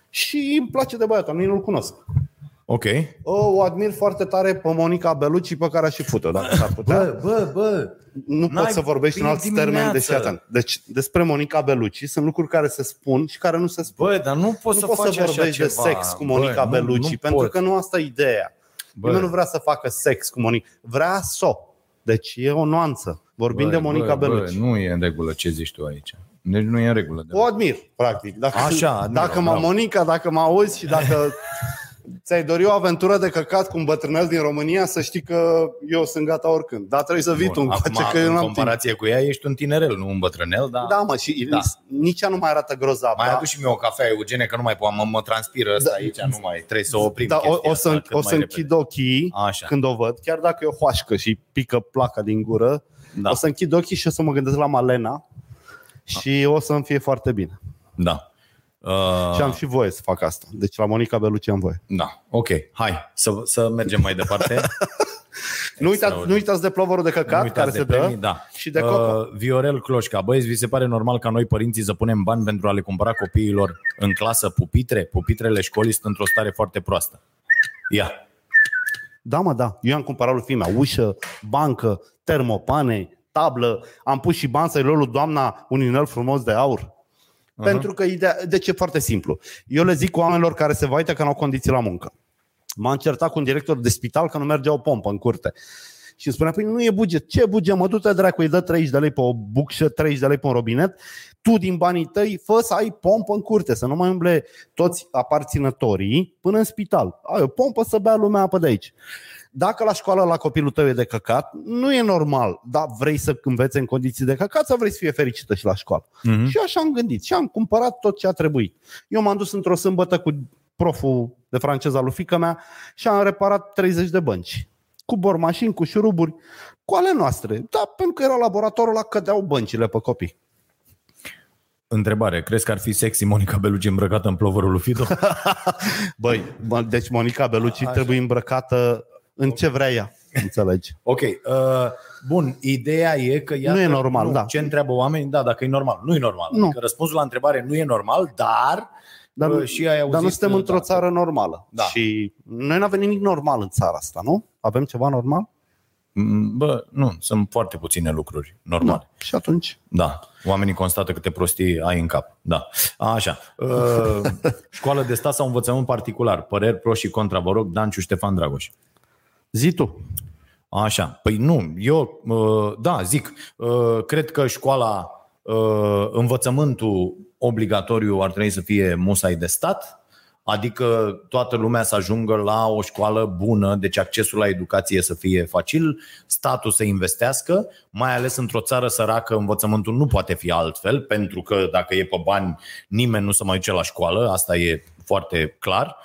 Și îmi place de băiatul, nu-l cunosc. Ok. O admir foarte tare pe Monica Bellucci, pe care a și fut-o, dacă s-ar putea. Bă, bă, bă. Nu N-ai pot să vorbești în alți termeni de șiatan. Deci despre Monica Bellucci sunt lucruri care se spun și care nu se spun. Bă, dar nu poți nu să poți faci să vorbești așa de sex cu Monica bă, Bellucci, nu, nu pentru pot. Că nu asta e ideea. Bă. Nimeni nu vrea să facă sex cu Monica. Vrea s-o. Deci e o nuanță. Vorbim de Monica bă, Bellucci. Bă, nu e în regulă ce zici tu aici. Deci nu e în regulă. De o admir, practic. Dacă, așa, admir, dacă mă Monica, dacă mă auzi și dacă ți-ai dori o aventură de căcat cu un bătrânel din România, să știi că eu sunt gata oricând. Dar trebuie să vii tu încoace că eu n-am timp. În comparație cu ea ești un tinerel, nu un bătrânel. Dar... Da, mă, și da. Nici ea nu mai arată grozav. Mai da? Aduc și mie o cafea, Eugene, că nu mai pot, mă, mă transpiră ăsta da, aici, nu mai trebuie să oprim da, chestia. O, o să, o să închid ochii așa. Când o văd, chiar dacă e o hoașcă și pică placa din gură, da. O să închid ochii și o să mă gândesc la Malena. Și o să-mi fie foarte bine. Da. Uh... Și am și voie să fac asta. Deci la Monica Bellucci am voie. Da, ok. Hai să, să mergem mai departe. Nu uitați, nu uitați de plovărul de căcat care de se dă premii, da. Și de coca. Uh, Viorel Cloșca. Băieți, vi se pare normal ca noi părinții să punem bani pentru a le cumpăra copiilor în clasă pupitre? Pupitrele școlii sunt într-o stare foarte proastă. Ia. Da, mă, da. Eu am cumpărat lui fimea ușă, bancă, termopane, tablă. Am pus și bani să-i luăm lui doamna un inel frumos de aur. Uh-huh. Pentru că ideea, deci e foarte simplu. Eu le zic oamenilor care se vaită că nu au condiții la muncă. M-am certat cu un director de spital că nu mergea o pompă în curte. Și îmi spunea, păi nu e buget. Ce buget? Mă, du-te dracu, îi dă treizeci de lei pe o bucșă, treizeci de lei pe un robinet. Tu din banii tăi fă să ai pompă în curte, să nu mai umble toți aparținătorii până în spital. Ai o pompă să bea lumea apă de aici. Dacă la școală la copilul tău e de căcat, nu e normal, dar vrei să învețe în condiții de căcat sau vrei să fie fericită și la școală? Mm-hmm. Și așa am gândit și am cumpărat tot ce a trebuit. Eu m-am dus într-o sâmbătă cu proful de franceză lui fiică mea și am reparat treizeci de bănci. Cu bormașini, cu șuruburi, cu ale noastre. Dar pentru că era laboratorul la cădeau băncile pe copii. Întrebare, crezi că ar fi sexy Monica Bellucci îmbrăcată în plovărul lui Fido? Băi, deci Monica Bellucci așa trebuie îmbrăcată în ce vrea ea, înțelegi? Ok, uh, bun, ideea e că iată, nu e normal, nu, da. Ce întreabă oamenii? Da, dacă e normal, nu e normal. Nu. Adică răspunsul la întrebare nu e normal, dar... Dar nu, și ai auzit, dar nu suntem într-o da, țară normală. Da. Și noi nu avem nimic normal în țara asta, nu? Avem ceva normal? Bă, nu, sunt foarte puține lucruri normale. Da. Și atunci? Da, oamenii constată câte prostii ai în cap. Da, așa. Școală de stat sau învățământ particular? Păreri pro și contra, vă rog, Danciu Ștefan Dragoș. Zi tu. Așa, păi nu, eu, da, zic, cred că școala, învățământul obligatoriu ar trebui să fie musai de stat, adică toată lumea să ajungă la o școală bună, deci accesul la educație să fie facil, statul să investească, mai ales într-o țară săracă învățământul nu poate fi altfel, pentru că dacă e pe bani nimeni nu se mai duce la școală, asta e foarte clar.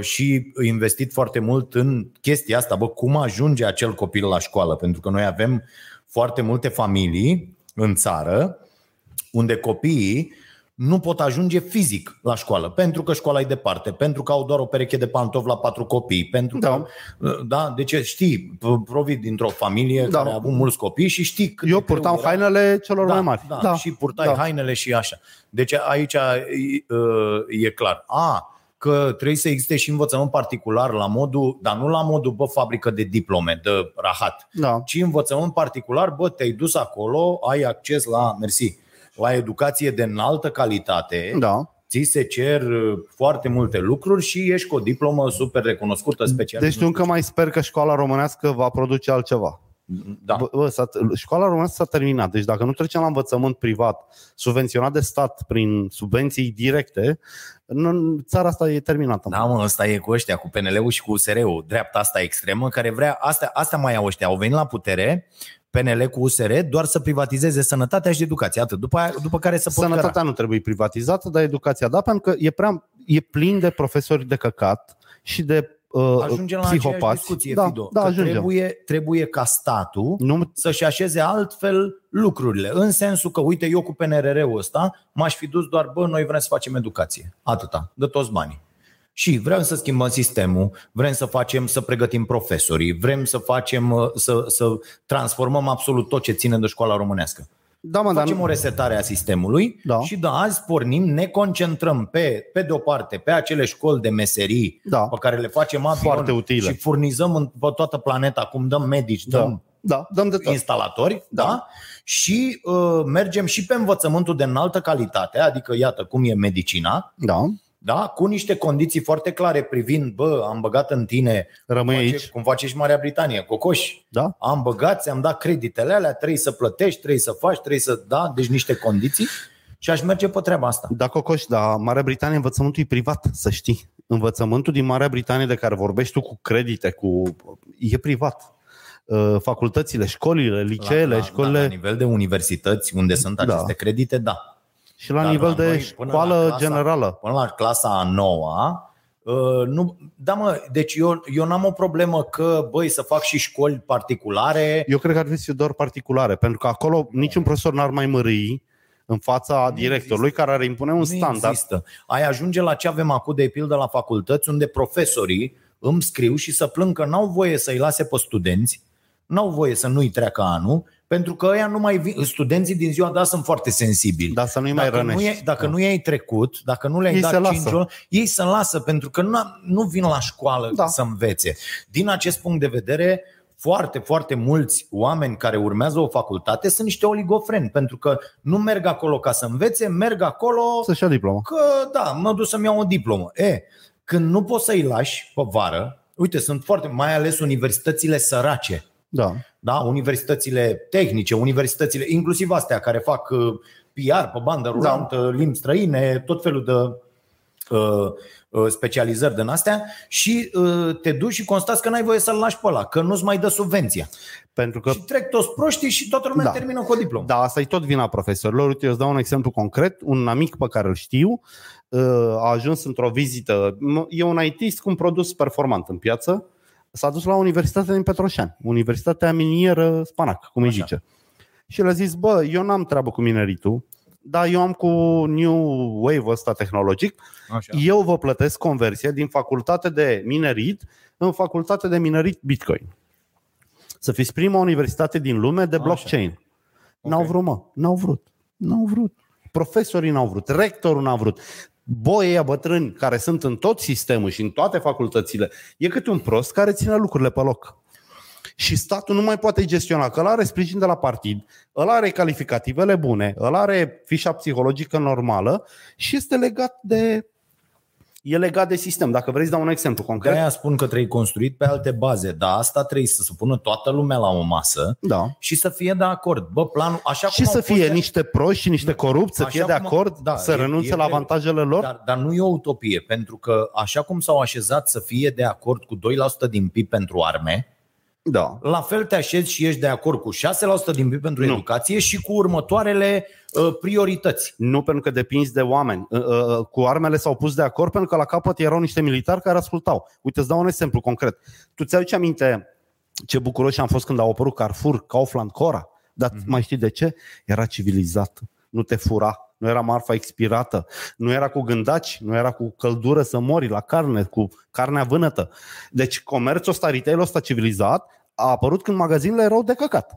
Și investit foarte mult în chestia asta, bă, cum ajunge acel copil la școală, pentru că noi avem foarte multe familii în țară unde copiii nu pot ajunge fizic la școală, pentru că școala e departe, pentru că au doar o pereche de pantofi la patru copii, pentru că, da, da, deci știi, provin dintr-o familie, da, care a avut mulți copii și știi cât. Eu purtam era... hainele celor da, mai mari. Da, da, și purtai da. hainele și așa. Deci aici e, e clar. A, că trebuie să existe și învățământ particular la modul, dar nu la modul, bă, fabrică de diplome, de rahat, da, ci învățământ particular, bă, te-ai dus acolo, ai acces la, mersi, la educație de înaltă calitate, da, ți se cer foarte multe lucruri și ești cu o diplomă super recunoscută, special. Deci tu încă mai sper că școala românească va produce altceva. Da. Bă, școala românească s-a terminat. Deci dacă nu trecem la învățământ privat subvenționat de stat prin subvenții directe, țara asta e terminată. Da, mă, ăsta e cu ăștia, cu P N L-ul și cu U S R-ul, dreapta asta extremă, care vrea, asta, asta mai au ăștia, au venit la putere P N L cu U S R doar să privatizeze sănătatea și educația, atât, după, aia, după care să pot. Sănătatea căra. Nu trebuie privatizată, dar educația da, pentru că e, prea, e plin de profesori de căcat și de ajungem la psihopați. Aceeași discuție, da, Fido, da, că trebuie, trebuie ca statul nu... să-și așeze altfel lucrurile, în sensul că, uite, eu cu P N R R-ul ăsta m-aș fi dus doar, bă, noi vrem să facem educație, atâta, dă toți banii. Și vrem să schimbăm sistemul, vrem să facem, să pregătim profesorii, vrem să facem, să, să transformăm absolut tot ce ține de școala românească. Da, mă, facem da, o resetare a sistemului, da, și da, azi pornim, ne concentrăm pe, pe de o parte, pe acele școli de meserii, da, pe care le facem avion și furnizăm în, pe toată planeta, cum dăm medici, da, dăm, da, dăm de instalatori, da, da, și uh, mergem și pe învățământul de înaltă calitate, adică iată cum e medicina, da, da, cu niște condiții foarte clare privind, bă, am băgat în tine, rămâi cum face, aici, cum face și Marea Britanie, cocoși, da, am băgat, ți-am dat creditele alea, trebuie să plătești, trebuie să faci, trebuie să, da, deci niște condiții și aș merge pe treaba asta. Da, cocoși, dar Marea Britanie învățământul e privat, să știi. Învățământul din Marea Britanie de care vorbești tu cu credite, cu e privat. Facultățile, școlile, liceele, la, la, școlile... Da, la nivel de universități unde sunt aceste da. credite, da. Și la dar nivel de noi, școală la clasa, generală. Până la clasa a noua, uh, nu, da mă, deci eu, eu n-am o problemă că, băi, să fac și școli particulare. Eu cred că ar fi doar particulare, pentru că acolo niciun profesor n-ar mai mărâi în fața directorului care ar impune un standard. Există. Ai ajunge la ce avem acum de pildă la facultăți, unde profesorii îmi scriu și să plâng că n-au voie să-i lase pe studenți, n-au voie să nu-i treacă anul, pentru că ăia nu mai vin, studenții din ziua de azi sunt foarte sensibili. Dar să nu-i mai rănești. Nu e, dacă da. nu i-ai trecut, dacă nu le-ai ei dat cinci ori, ei se lasă, pentru că nu, nu vin la școală da. să învețe. Din acest punct de vedere, foarte, foarte mulți oameni care urmează o facultate sunt niște oligofreni, pentru că nu merg acolo ca să învețe, merg acolo să-și ia diplomă. Că da, mă duc să-mi iau o diplomă. E, când nu poți să-i lași pe vară, uite, sunt foarte, mai ales universitățile sărace. Da. Da, universitățile tehnice, universitățile, inclusiv astea care fac P R pe bandă rulantă, da. limbi străine, tot felul de uh, specializări din astea, și uh, te duci și constați că n-ai voie să-l lași pe ăla, că nu-ți mai dă subvenția. Pentru că... Și trec toți proștii și toată lumea da. termină cu o diplomă. Da, asta e tot vina profesorilor. Uite, eu îți dau un exemplu concret. Un amic pe care îl știu uh, a ajuns într-o vizită. E un I T-ist cu un produs performant în piață. S-a dus la Universitatea din Petroșani, Universitatea Minieră Spanac, cum îi zice. Și le-a zis, bă, eu n-am treabă cu mineritul, dar eu am cu New Wave ăsta tehnologic. Așa. Eu vă plătesc conversia din facultate de minerit în facultate de minerit Bitcoin. Să fiți prima universitate din lume de blockchain. Așa. N-au vrut, mă, n-au vrut, n-au vrut. Profesorii n-au vrut, rectorul n-a vrut. Boia bătrâni care sunt în tot sistemul și în toate facultățile, e câte un prost care ține lucrurile pe loc. Și statul nu mai poate gestiona, că ăla are sprijin de la partid, ăla are calificativele bune, ăla are fișa psihologică normală și este legat de... E legat de sistem. Dacă vrei să dau un exemplu concret. De-aia spun că trebuie construit pe alte baze, dar asta trebuie să se pună toată lumea la o masă da. și să fie de acord. Bă, planul, așa cum și să fie fost... niște proști și niște corupți, să fie de acord, a... da, să e, renunțe e, la avantajele lor. Dar, dar nu e o utopie, pentru că așa cum s-au așezat să fie de acord cu doi la sută din P I B pentru arme, da. la fel te așezi și ești de acord cu șase la sută din P I B pentru nu. educație și cu următoarele uh, priorități. Nu, pentru că depinzi de oameni. uh, uh, Cu armele s-au pus de acord pentru că la capăt erau niște militari care ascultau. Uite, îți dau un exemplu concret. Tu ți-aduci aminte ce bucuroși am fost când au apărut Carrefour, Kaufland, Cora? Dar mm-hmm. mai știi de ce? Era civilizat, nu te fura, nu era marfa expirată, nu era cu gândaci, nu era cu căldură să mori la carne, cu carnea vânătă. Deci comerțul ăsta, retail-ul ăsta civilizat a apărut când magazinele erau de căcat.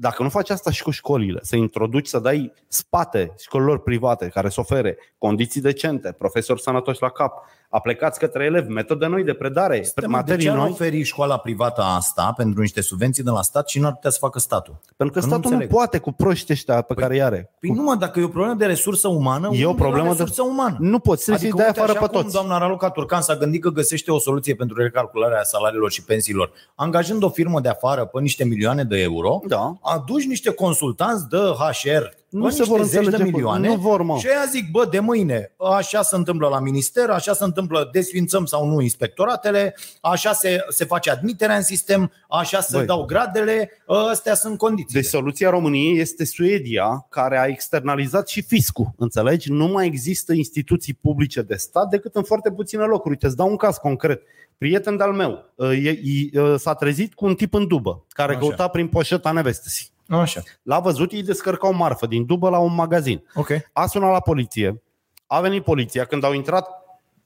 Dacă nu faci asta și cu școlile, să introduci, să dai spate școlilor private care să ofere condiții decente, profesori sănătoși la cap, aplicați către elevi, metode noi de predare, materii noi. De ce ar oferi școala privată asta pentru niște subvenții de la stat și nu ar putea să facă statul? Pentru că, că statul nu, nu poate cu proștii ăștia pe păi, care i-are. Păi nu, mă, dacă e o problemă de resursă umană, e o problemă de resursă umană. Nu poți să îi dai afară pe toți. Doamna Raluca Turcan s-a gândit că găsește o soluție pentru recalcularea salariilor și pensiilor, angajând o firmă de afară pe niște milioane de euro. Da. Aduci niște consultanți de H R, nu se vor înțelege milioane. Nu vor, mă. Și aia zic, bă, de mâine așa se întâmplă la minister, așa se întâmplă, desfințăm sau nu inspectoratele, așa se, se face admiterea în sistem, așa se Băi. dau gradele, astea sunt condițiile. Deci soluția României este Suedia, care a externalizat și fiscul, înțelegi? Nu mai există instituții publice de stat decât în foarte puține locuri. Uite, îți dau un caz concret. Prieten de-al meu e, e, s-a trezit cu un tip în dubă, care așa. Căuta prin poșeta nevestăsii. Așa. L-a văzut, ei descărcau marfă din dubă la un magazin. Okay. A sunat la poliție, a venit poliția, când au intrat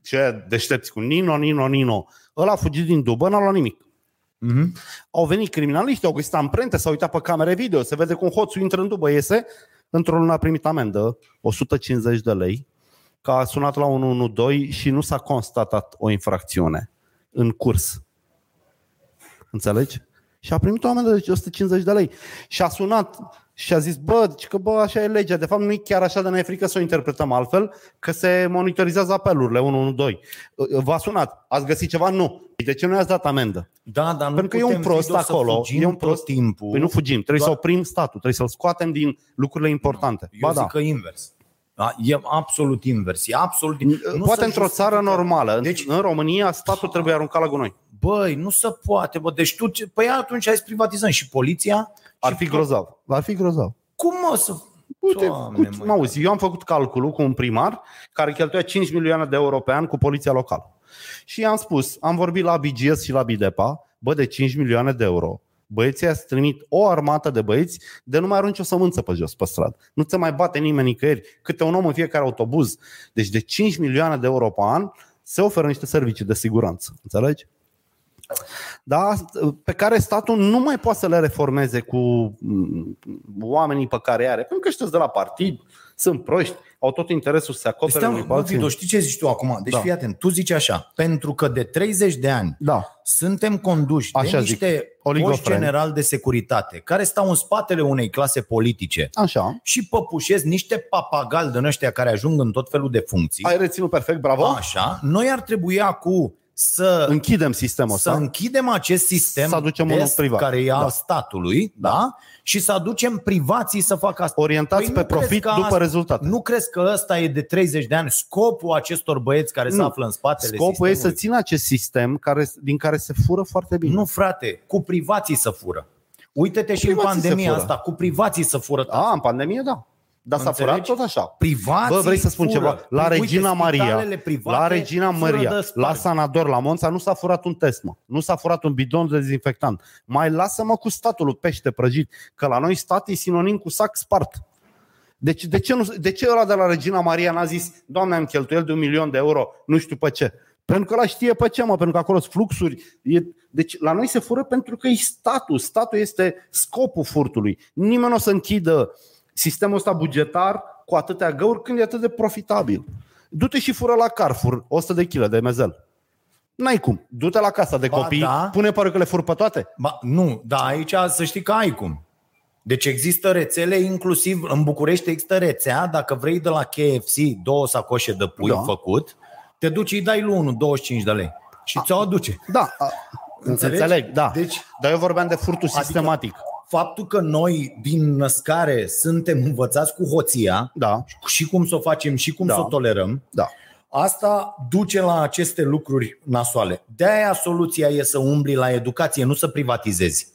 și aia deștepți cu Nino, Nino, Nino, ăla a fugit din dubă, n-a luat nimic. Mm-hmm. Au venit criminaliști, au găsit amprente, s-au uitat pe camere video, se vede cum hoțul intră în dubă, iese, într-o lună a primit amendă, o sută cincizeci de lei, că a sunat la unu unu doi și nu s-a constatat o infracțiune în curs. Înțelegi? Și a primit o amendă de o sută cincizeci de lei. Și a sunat și a zis, bă, că bă, așa e legea. De fapt, nu e chiar așa, de ne-e frică să o interpretăm altfel, că se monitorizează apelurile unu unu doi. V-a sunat, ați găsit ceva? Nu. De ce nu i-ați dat amendă? Da, dar nu Pentru că e un prost acolo, e un prost timpul. Păi nu fugim, trebuie doar... să oprim statul, trebuie să-l scoatem din lucrurile importante. Eu ba, zic da. că invers. Da, e absolut invers. E absolut... Nu poate într-o țară normală. Deci, în România statul trebuie aruncat la gunoi. Băi, nu se poate. Bă. Deci tu, păi atunci ai să privatizăm și poliția. Ar fi grozav. Ar fi grozav. Cum o să... Uite, Doamne, cu... mă auzi, eu am făcut calculul cu un primar care cheltuia cinci milioane de euro pe an cu poliția locală. Și i-am spus, am vorbit la B G S și la Bidepa, bă, de cinci milioane de euro băieții aia trimit o armată de băieți de nu mai arunci o sămânță pe jos pe stradă. Nu ți mai bate nimeni nicăieri, câte un om în fiecare autobuz. Deci de cinci milioane de euro pe an se oferă niște servicii de siguranță. Înțelegi? Da, pe care statul nu mai poate să le reformeze cu oamenii pe care are, pentru că ăștia de la partid sunt proști, au tot interesul să se acopere unii pe alții. Știi ce zici tu acum? Deci da. Fii atent, tu zici așa, pentru că de treizeci de ani da. Suntem conduși așa de niște poști general de securitate care stau în spatele unei clase politice așa. Și păpușesc niște papagali din ăștia care ajung în tot felul de funcții. Ai reținut perfect, bravo. Așa, noi ar trebui cu Să închidem sistemul ăsta. Să închidem acest sistem să aducem unul privat, care e al da. statului, da? Și să aducem privații să facă asta. Orientați păi pe profit după asta, rezultate. Nu crezi că ăsta e de treizeci de ani scopul acestor băieți care nu. se află în spatele sistemului? Scopul e să țină acest sistem care, din care se fură foarte bine. Nu, frate, cu privații să fură. Uite-te cu și în pandemia asta, cu privații să fură. A, în pandemie, da. Dar s-a furat tot așa. Privații. Bă, vrei să spun fură. ceva? La Uite, Regina Maria, la Regina Maria, la Sanador, la Monța nu s-a furat un test, mă. Nu s-a furat un bidon de dezinfectant. Mai lasă-mă cu statul pește prăjit, că la noi stat e sinonim cu sac spart. Deci de ce nu de ce ăla de la Regina Maria n-a zis: "Doamne, am cheltuiel de un milion de euro, nu știu pe ce." Pentru că ăla știe pe ce, mă, pentru că acolo sunt fluxuri. E... Deci la noi se fură pentru că e statul, statul este scopul furtului. Nimeni nu o să închidă sistemul ăsta bugetar cu atâtea găuri când e atât de profitabil. Du-te și fură la Carrefour o sută de kile de mezel. N-ai cum. Du-te la casa de ba, copii, da. pune pare că le fur pe toate. Ba, nu, dar aici să știi că ai cum. Deci există rețele, inclusiv în București există rețea, dacă vrei de la K F C două sacoșe de pui da. făcut, te duci, îi dai lui unul douăzeci și cinci de lei și a, ți-o aduce. Da, a, înțelegi? Înțeleg, da. Deci, dar eu vorbeam de furtul adică, sistematic. Faptul că noi din născare suntem învățați cu hoția da. și cum să o facem și cum da. să o tolerăm, da. asta duce la aceste lucruri nasoale. De-aia soluția e să umbli la educație, nu să privatizezi.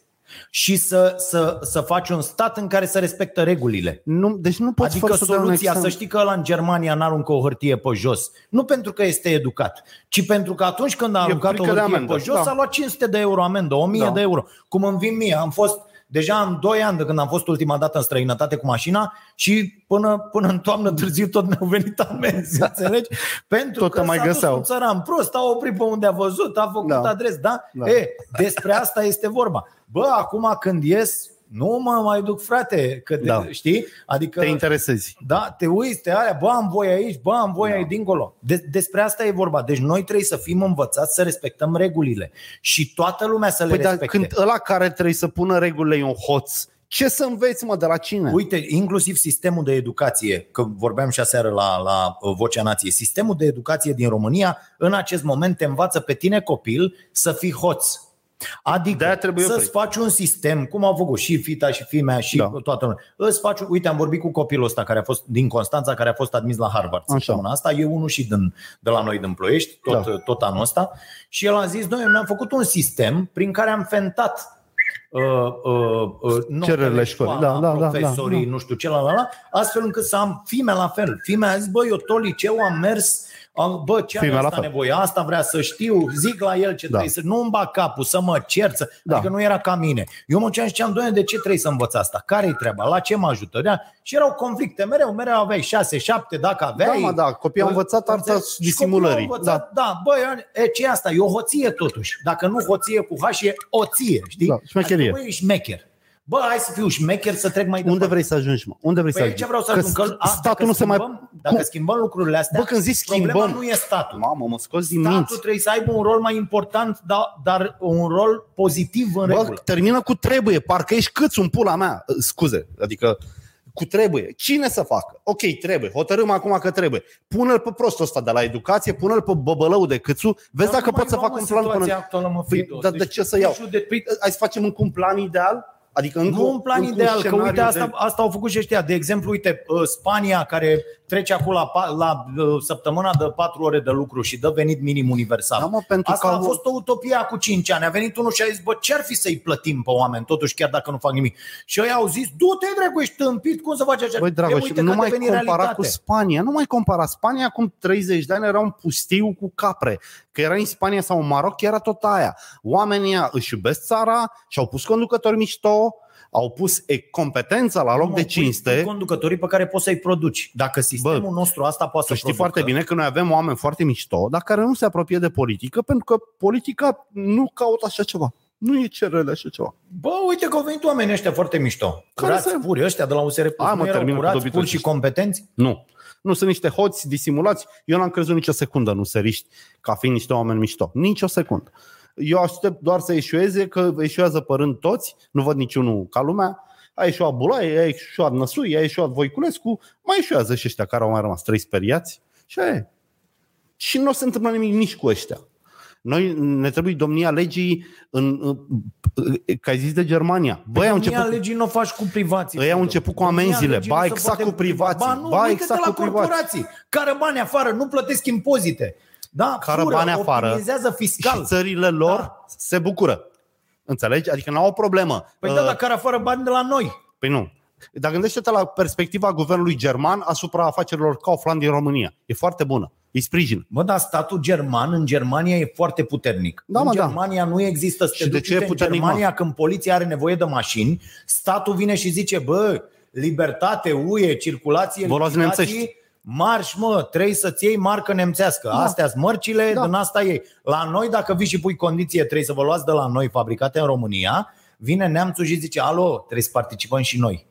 Și să, să, să faci un stat în care să respectă regulile. Nu, deci nu poți adică soluția, să știi că ăla în Germania n-aruncă o hârtie pe jos. Nu pentru că este educat, ci pentru că atunci când a aruncat o hârtie pe jos da. a luat cinci sute de euro amendă, o mie da. de euro. Cum îmi vin mie, am fost... Deja am doi ani de când am fost ultima dată în străinătate cu mașina și până, până în toamnă târziu tot mi-au venit amenzi, înțelegi? Pentru tot că mai s-a găseau. dus în țăran prost, a oprit pe unde a văzut, a făcut da. adres, da? da? E, despre asta este vorba. Bă, acum când ies, nu mă mai duc, frate, că te, da. știi? Adică, te interesezi. Da, te uiți, te alea, bă, am voie aici, bă, am voie da. aici, dincolo. De- despre asta e vorba. Deci noi trebuie să fim învățați să respectăm regulile și toată lumea să păi le respecte. Păi, dar când ăla care trebuie să pună regulile e un hoț, ce să înveți, mă, de la cine? Uite, inclusiv sistemul de educație, că vorbeam și aseară la, la Vocea Nației, sistemul de educație din România în acest moment te învață pe tine, copil, să fii hoț. Adică să-ți faci un sistem, cum au făcut și fita și fimea și da. toată lumea. Îți faci, uite, am vorbit cu copilul ăsta care a fost din Constanța, care a fost admis la Harvard. Asta e unul și din, de la noi din Ploiești, tot, da. tot anul ăsta. Și el a zis, noi ne-am făcut un sistem prin care am fentat Uh, uh, uh, nu, cererile școlii, da, da, profesorii, da, da, nu știu ce, la, la, la, astfel încât să am fime la fel. Fimea a zis, bă, eu tot liceu am mers, am, bă, ce are asta nevoie, asta vrea să știu, zic la el ce da. trebuie să, nu-mi bag capul, să mă cert, să, da. adică nu era ca mine. Eu mă ceam și ceam, doamne, de ce trebuie să învăț asta? Care-i treaba? La ce mă ajută? Da? Și erau conflicte, mereu, mereu aveai șase, șapte, dacă aveai. Da, mă, da, copiii au învățat arta disimulării. Da. da, bă, e, ce asta? E o hoție totuși. Dacă nu hoție cu H, e oție, știi? Da. Bă, ești șmecher. Bă, hai să fiu șmecher, să trec mai departe. Unde vrei să ajungi, mă? Unde vrei păi să ajungi? Păi vreau să ajung. Că a, statul nu schimbăm, se mai... Dacă schimbăm lucrurile astea, bă, când zici schimbăm, problema nu e statul. Mamă, mă scoți din minți. Statul trebuie să aibă un rol mai important, dar, dar un rol pozitiv în bă, regulă. Termină cu trebuie, parcă ești câți un pula mea. Scuze, adică cu trebuie. Cine să facă? Ok, trebuie. Hotărâm acum că trebuie. Pune-l pe prostul ăsta de la educație, pune-l pe băbălău de câțu, vezi dar dacă pot să fac un plan până... Actuală, mă, păi, dar deci, de ce să iau? De... Hai să facem un plan ideal? Adică încă nu un plan încă ideal, un că uite asta, de... asta au făcut și ăștia. De exemplu, uite, Spania, care trece acum la, la săptămâna de patru ore de lucru și dă venit minim universal. Da, mă, pentru asta că a fost o utopie cu cinci ani. A venit unul și a zis, bă, ce-ar fi să-i plătim pe oameni, totuși, chiar dacă nu fac nimic. Și ei au zis, du-te, dracu, ești tâmpit, cum să faci așa? Băi, dragă, și nu mai compara realitate. Cu Spania. Nu mai compara. Spania acum treizeci de ani era un pustiu cu capre. Că era în Spania sau în Maroc, era tot aia. Oamenii își iubesc țara și au pus conducători mișto, au pus competența la loc de cinste. Conducătorii pe care poți să-i produci. Dacă sistemul Bă, nostru asta poate să știi producă. Foarte bine că noi avem oameni foarte mișto, dar care nu se apropie de politică, pentru că politica nu caută așa ceva. Nu e cerere așa ceva. Bă, uite că au venit oamenii ăștia foarte mișto. Curați puri ăștia de la U S R Plus. Nu erau curați puri și competenți? Nu. Nu sunt niște hoți disimulați. Eu n-am crezut nicio secundă în useriști ca fiind niște oameni mișto. Nici o secundă. Eu aștept doar să eșueze, că eșuează părând toți, nu văd niciunul ca lumea. A eșuat Bulaie, a eșuat Năsui, a eșuat Voiculescu, mai eșuează și ăștia care au mai rămas trei speriați. Și aia e. Și nu se întâmplă nimic nici cu ăștia. Noi ne trebuie domnia legii în, în, în, că ai zis de Germania. Băi, au început legii nu o faci cu privații. Ei au început cu amenzile, ba exact cu privații, ba, nu, ba exact cu privații. Care bani afară, nu plătesc impozite. Da, care bani afară. Optimizează fiscal. Și țările lor da. Se bucură. Înțelegi? Adică n-au o problemă. Păi uh, da, dar care afară bani de la noi. Păi nu. Dar gândește-te la perspectiva guvernului german asupra afacerilor Kaufland din România. E foarte bună. Îi sprijină. Bă, dar statul german în Germania e foarte puternic. Da, în Germania da. Nu există să te duci în Germania când poliția are nevoie de mașini, statul vine și zice, bă, libertate, U E, circulație, limitații, marș, mă, trebuie să-ți iei marcă nemțească. Da. Astea-s mărcile, da. Din asta iei. La noi, dacă vii și pui condiție, trebuie să vă luați de la noi fabricate în România, vine neamțul și zice, alo, trebuie să participăm și noi.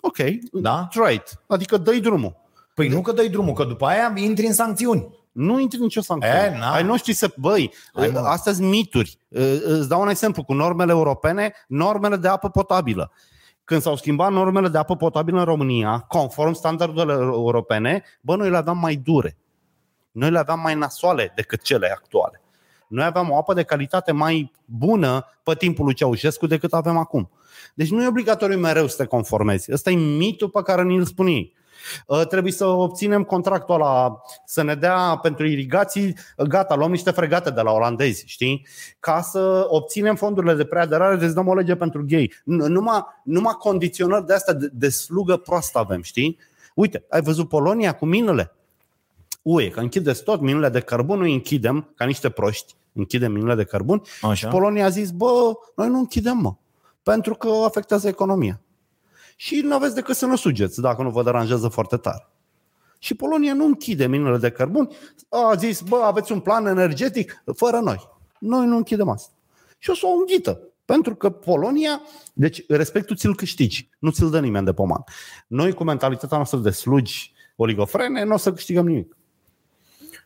Ok, da? Right. Adică dă-i drumul. Păi nu că dai drumul, că după aia intri în sancțiuni. Nu intri nicio sancțiune. Ai noștri să... Băi, astea sunt mituri. Îți dau un exemplu cu normele europene, normele de apă potabilă. Când s-au schimbat normele de apă potabilă în România, conform standardelor europene, bă, noi le aveam mai dure. Noi le aveam mai nasoale decât cele actuale. Noi aveam o apă de calitate mai bună pe timpul lui Ceaușescu decât avem acum. Deci nu e obligatoriu mereu să te conformezi. Ăsta e mitul pe care ni-l spun ei. Trebuie să obținem contractul ăla, să ne dea pentru irigații, gata, luăm niște fregate de la olandezi, știi? Ca să obținem fondurile de preaderare, deci dăm o lege pentru gay. Numai, numai condiționări de astea de, de slugă proastă avem, știi? Uite, ai văzut Polonia cu minele? Uie, că închideți tot minele de cărbun, noi închidem, ca niște proști, închidem minele de cărbun. Așa. Și Polonia a zis, bă, noi nu închidem, mă, pentru că afectează economia. Și nu aveți decât să nu sugeți, dacă nu vă deranjează foarte tare. Și Polonia nu închide minele de cărbuni. A zis, bă, aveți un plan energetic fără noi. Noi nu închidem asta. Și o să o înghită. Pentru că Polonia, deci respectul ți-l câștigi. Nu ți-l dă nimeni de pomană. Noi cu mentalitatea noastră de slugi oligofrene nu o să câștigăm nimic.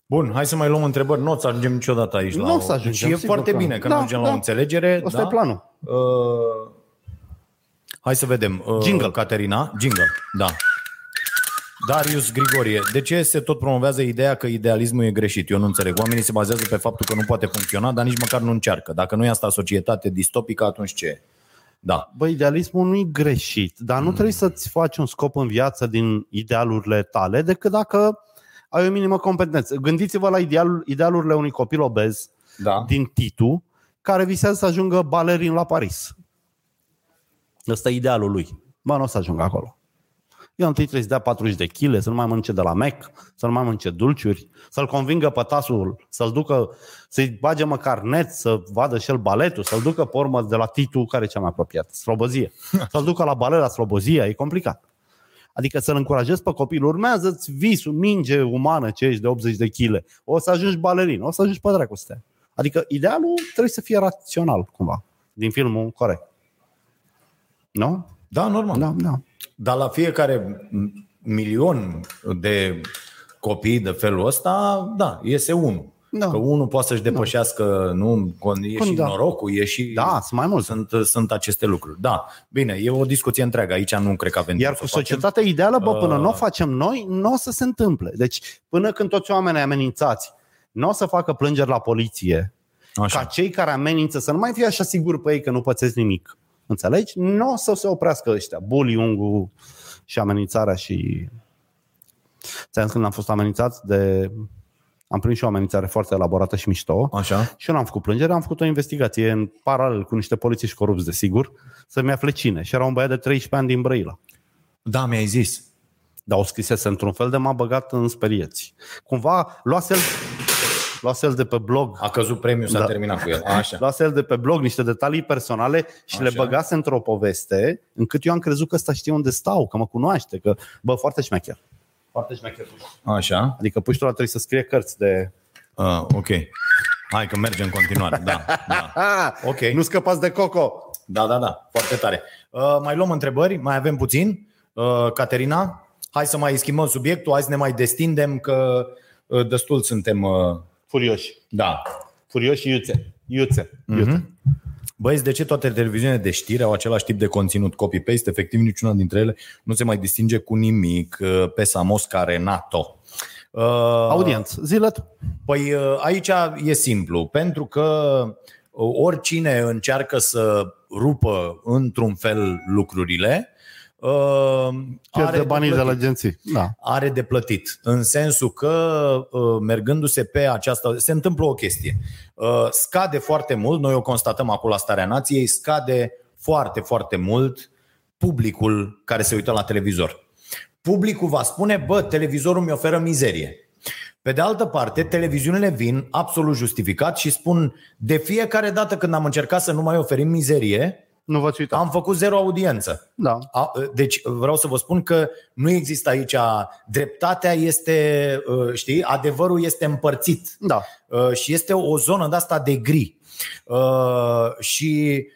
Bun, hai să mai luăm întrebări. Nu o să ajungem niciodată aici. Nu o să ajungem. Și e foarte planul. Bine că da, nu ajungem da. La o înțelegere. Asta da? E planul. Uh... Hai să vedem. Jingle, Caterina. Jingle, da. Darius Grigorie. De ce se tot promovează ideea că idealismul e greșit? Eu nu înțeleg. Oamenii se bazează pe faptul că nu poate funcționa, dar nici măcar nu încearcă. Dacă nu e asta societate distopică, atunci ce e? Da. Bă, idealismul nu e greșit, dar nu mm. trebuie să-ți faci un scop în viață din idealurile tale, decât dacă ai o minimă competență. Gândiți-vă la idealul, idealurile unui copil obez da. Din Titu, care visează să ajungă balerin la Paris. Ăsta e idealul lui. Bă, nu o să ajung acolo. Eu întâi trebuie să dea patruzeci de kg, să nu mai mănânce de la Mac, să nu mai mănânce dulciuri, să-l convingă pe tasul, să-l ducă, să-i bage măcar net, să vadă și el baletul, să-l ducă pe urmă de la Titu, care e cea mai apropiată, Slobozie. Să-l ducă la balet la Slobozia, e complicat. Adică să-l încurajezi pe copil, urmează-ți visul, minge umană ce ești de optzeci de kg. O să ajungi balerin, o să ajungi pe dracu stea. Adică idealul trebuie să fie rațional cumva, din filmul corect. Nu? Da, normal. Da, da. Dar la fiecare milion de copii de felul ăsta, da, iese unul. Da. Că unul poate să-și depășească, da. Nu, e și da. Norocul, e și... Da, sunt mai mulți. Sunt, sunt aceste lucruri. Da, bine, e o discuție întreagă. Aici nu cred că avem... Iar cu societatea facem. Ideală, bă, până uh... nu o facem noi, nu o să se întâmple. Deci, până când toți oamenii amenințați, nu o să facă plângeri la poliție, așa. Ca cei care amenință să nu mai fie așa sigur pe ei că nu pățesc nimic. Înțelegi? Nu o să se oprească ăștia. Bullying-ul și amenințarea și... Ți-am zis, când am fost amenințat de... Am primit și o amenințare foarte elaborată și mișto. Așa. Și eu n-am făcut plângere, am făcut o investigație în paralel cu niște polițiști corupți, desigur, să-mi afle cine. Și era un băiat de treisprezece ani din Brăila. Da, mi-ai zis. Dar o scrisese într-un fel de m-a băgat în sperieți. Cumva luase el... Luase el de pe blog. A căzut premiul, s-a da. terminat cu el. Așa. Luase el de pe blog niște detalii personale și Așa. le băgase într-o poveste încât eu am crezut că ăsta știe unde stau, că mă cunoaște, că bă, foarte șmecher. Foarte șmecher. Așa. Adică puștul ăla trebuie să scrie cărți de... Uh, ok. Hai că mergem în continuare. Da, da. Okay. Nu scăpați de Coco. Da, da, da. Foarte tare. Uh, mai luăm întrebări? Mai avem puțin? Uh, Caterina? Hai să mai schimbăm subiectul. Hai să ne mai destindem că uh, destul suntem... Uh... Furioși. Da. Furioși iuțe. Iuțe. Iuțe. Mm-hmm. Băieți, de ce toate televiziunile de știri au același tip de conținut copy-paste? Efectiv, niciuna dintre ele nu se mai distinge cu nimic. Pe Samos ca Renato. Uh, Audiență. Zilă-t. Păi aici e simplu. Pentru că oricine încearcă să rupă într-un fel lucrurile, Uh, are, de banii de la agenții. Da. Are de plătit. În sensul că uh, mergându-se pe aceasta, se întâmplă o chestie. Uh, scade foarte mult, noi o constatăm acolo la Starea Nației, scade foarte, foarte mult publicul care se uită la televizor. Publicul va spune, bă, televizorul mi oferă mizerie. Pe de altă parte, televiziunile vin absolut justificat și spun, de fiecare dată când am încercat să nu mai oferim mizerie, nu v-ați uitat. Am făcut zero audiență. Da. Deci vreau să vă spun că nu există aici, dreptatea este, știi, adevărul este împărțit. Da. Și este o zonă de asta de gri. Și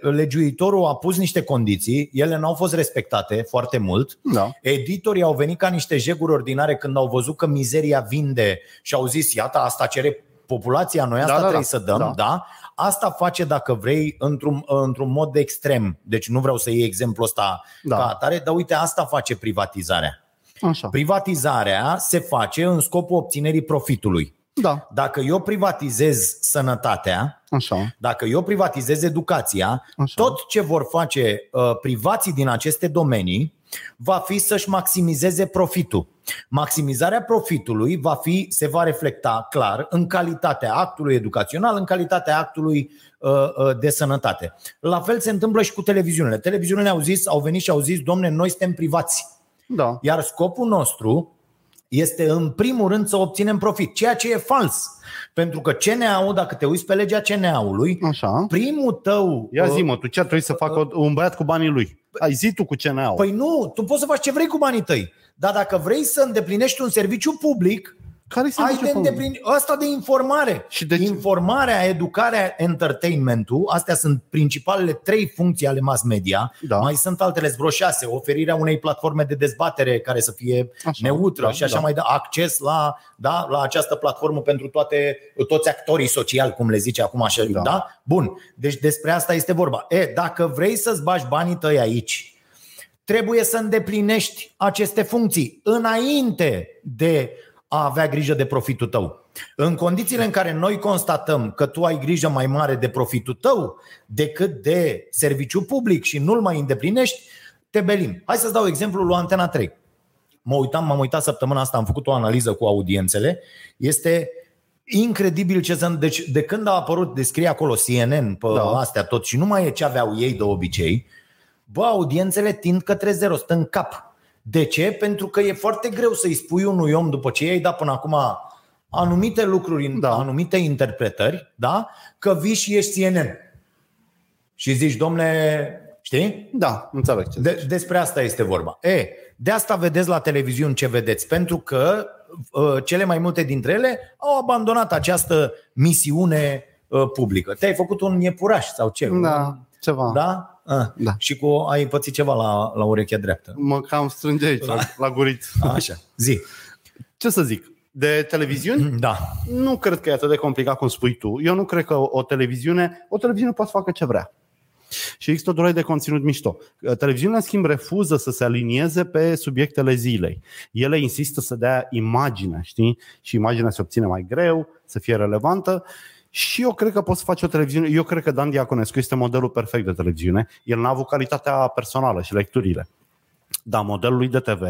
legiuitorul a pus niște condiții, ele n-au fost respectate foarte mult. Da. Editorii au venit ca niște jeguri ordinare când au văzut că mizeria vinde și au zis, iată, asta cere populația, noi asta da, da, trebuie da. să dăm, da. da? Asta face, dacă vrei, într-un, într-un mod extrem. Deci nu vreau să iei exemplul ăsta da. ca atare, dar uite, asta face privatizarea. Așa. Privatizarea se face în scopul obținerii profitului. Da. Dacă eu privatizez sănătatea, Așa. dacă eu privatizez educația, Așa. tot ce vor face uh, privații din aceste domenii va fi să-și maximizeze profitul. Maximizarea profitului va fi, se va reflecta clar în calitatea actului educațional, în calitatea actului uh, de sănătate. La fel se întâmplă și cu televiziunile. Televiziunile au zis, au venit și au zis, domne, noi suntem privați. Da. Iar scopul nostru este în primul rând să obținem profit, ceea ce e fals. Pentru că C N A-ul, dacă te uiți pe legea C N A-ului, Așa. primul tău... Ia zi-mă, tu ce ar trebui să facă un băiat cu banii lui? Ai zi tu cu C N A-ul. Păi nu, tu poți să faci ce vrei cu banii tăi. Dar dacă vrei să îndeplinești un serviciu public, care ai de îndeplinit ăsta de informare. Și de informarea, educarea, entertainmentul, astea sunt principalele trei funcții ale mass media. Da. Mai sunt altele, vreo șase, oferirea unei platforme de dezbatere care să fie așa, neutră da, și așa da. mai dă acces la, da, la această platformă pentru toate toți actorii sociali, cum le zice acum așa, da. da? Bun, deci despre asta este vorba. E, dacă vrei să ți bagi banii tăi aici, trebuie să îndeplinești aceste funcții înainte de a avea grijă de profitul tău. În condițiile în care noi constatăm că tu ai grijă mai mare de profitul tău decât de serviciu public și nu-l mai îndeplinești, te belim. Hai să-ți dau exemplul lui Antena trei. Mă uitam, m-am uitat săptămâna asta, am făcut o analiză cu audiențele. Este incredibil ce sunt. Deci de când a apărut, descrie acolo C N N, pe da. astea tot și nu mai e ce aveau ei de obicei, bă, audiențele tind către zero, stă în cap. De ce? Pentru că e foarte greu să-i spui unui om, după ce i-ai dat până acum anumite lucruri, da. anumite interpretări, da? Că vii și ești C N N și zici, domne, știi? Da, înțeleg ce de- Despre asta este vorba. E, de asta vedeți la televiziune ce vedeți, pentru că uh, cele mai multe dintre ele au abandonat această misiune uh, publică. Te-ai făcut un iepuraș sau ce? Da, ceva. Da? Ah, da. Și cu ai pățit ceva la, la urechea dreaptă. Mă cam strânge aici, la, la gurit. Așa, zi. Ce să zic? De televiziuni? Da. Nu cred că e atât de complicat cum spui tu. Eu nu cred că o televiziune O televiziune poate facă ce vrea. Și există o durată de conținut mișto. Televiziunea, în schimb, refuză să se alinieze pe subiectele zilei. Ele insistă să dea imagine, știi? Și imaginea se obține mai greu, să fie relevantă. Și eu cred că poți face o televiziune. Eu cred că Dan Diaconescu este modelul perfect de televiziune. El n-a avut calitatea personală și lecturile, dar modelul lui de T V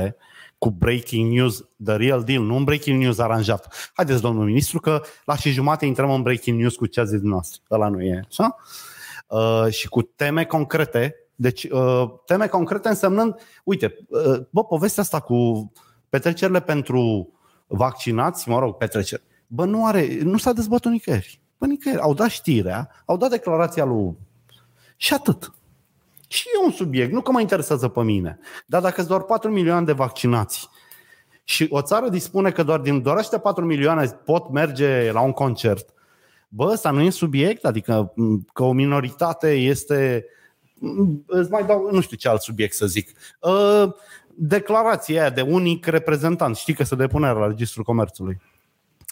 cu breaking news, the real deal, nu un breaking news aranjat. Haideți, domnul ministru, că la și jumate intrăm în breaking news cu ce a zis noastră. Ăla nu e așa? Uh, și cu teme concrete. Deci uh, teme concrete însemnând, uite, uh, bă, povestea asta cu petrecerile pentru vaccinați, mă rog, petreceri. Bă, nu are, nu s-a dezbătut nicăieri. Bă, nicăieri. Au dat știrea, au dat declarația lui și atât. Și e un subiect, nu că mă interesează pe mine. Dar dacă sunt doar patru milioane de vaccinați și o țară dispune că doar din doar aceste patru milioane pot merge la un concert, bă, ăsta nu e subiect? Adică că o minoritate este... Îți mai dau, nu știu ce alt subiect să zic. Declarația aia de unic reprezentant, știi că se depune la Registrul Comerțului.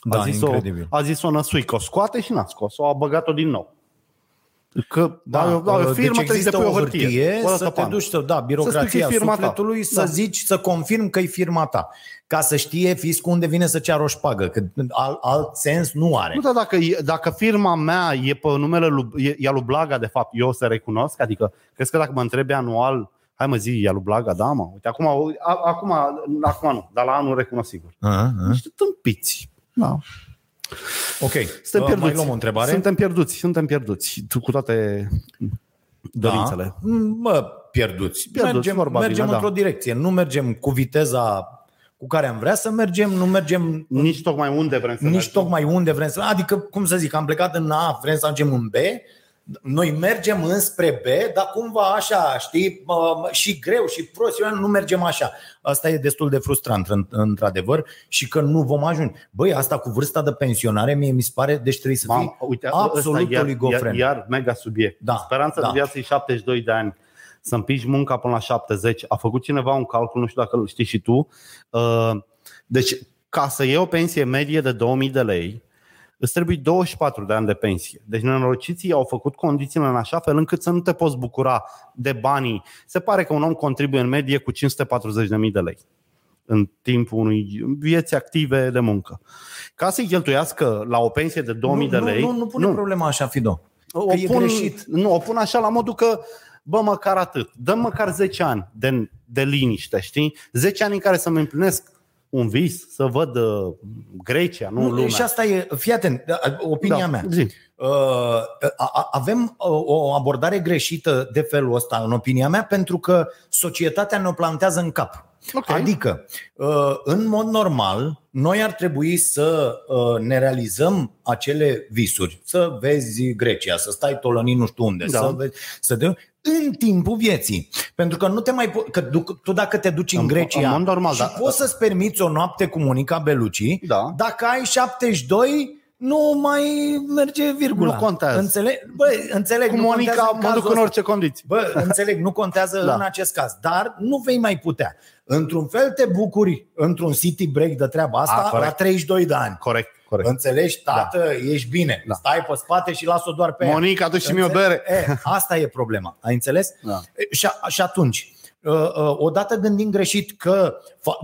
Da, a zis-o, a zis-o Năsuică, o scoate și n-a scos-o, a băgat-o din nou. Că da, da, o firmă, deci există o hârtie, hârtie să te pană. Duci, da, birocrația să sufletului, ta. Să da. Zici, să confirm că e firma ta, ca să știe fiscul unde vine să ceară o șpagă, că alt, alt sens nu are. Nu, dar dacă, dacă firma mea e pe numele lui, e lui Blaga, de fapt, eu o să recunosc, adică crezi că dacă mă întrebi anual, hai mă zi, e lui Blaga, da mă, uite, acum, a, acum, acum nu, dar la anul recunosc sigur. Niște tâmpiți, da. Ok, suntem pierduți. Mai luăm o întrebare. Suntem pierduți, suntem pierduți cu toate dorințele. Da. Mă, pierduți. pierduți mergem probabil, mergem da. într-o direcție, nu mergem cu viteza cu care am vrea să mergem, nu mergem nici tocmai unde vrem să nici mergem. tocmai unde vrem să. Adică, cum să zic, am plecat în A, vrem să ajungem în B. Noi mergem înspre B, dar cumva așa, știi, și greu și prost, eu nu mergem așa. Asta e destul de frustrant, într-adevăr, și că nu vom ajunge. Băi, asta cu vârsta de pensionare, mie mi se pare, deci trebuie să fii uite, absolut oligofren. Iar, iar mega subiect. Da, Speranța da. de viață e șaptezeci și doi de ani. Să împingi munca până la șaptezeci. A făcut cineva un calcul, nu știu dacă îl știi și tu. Deci, ca să iei o pensie medie de două mii de lei, îți trebuie douăzeci și patru de ani de pensie. Deci nenorociții au făcut condițiile în așa fel încât să nu te poți bucura de banii. Se pare că un om contribuie în medie cu cinci sute patruzeci de mii de lei în timpul unui vieți active de muncă. Ca să-i cheltuiască la o pensie de două mii de lei... Nu, nu, nu pune nu. problema așa, Fido. O pun, e greșit. Nu, o pun așa la modul că, bă, măcar atât. Dăm măcar zece ani de, de liniște, știi? zece ani în care să-mi împlinesc un vis, să văd uh, Grecia, nu, nu lumea. Și asta e, fii atent, opinia da, mea. Uh, a, avem o abordare greșită de felul ăsta, în opinia mea, pentru că societatea ne-o plantează în cap. Okay. Adică, uh, în mod normal, noi ar trebui să uh, ne realizăm acele visuri. Să vezi Grecia, să stai tolănit nu știu unde, da. să vezi... Să de- în timpul vieții. Pentru că nu te mai po- că tu dacă te duci în, în Grecia în normal, și da, poți da. să-ți permiți o noapte cu Monica Bellucci, da. dacă ai șaptezeci și doi, nu mai merge virgula. Nu contează. Înțeleg? Bă, înțeleg, cu nu Monica mă duc în orice condiții. Bă, înțeleg, nu contează da. în acest caz. Dar nu vei mai putea. Într-un fel te bucuri într-un city break de treaba asta. A, la treizeci și doi de ani. Corect. Corect. Înțelegi, tată, da. ești bine. Da. Stai pe spate și las-o doar pe Monica, ea. Monica, du-și mi-o bere. E, asta e problema. Ai înțeles? Da. Și, și atunci, odată gândind greșit că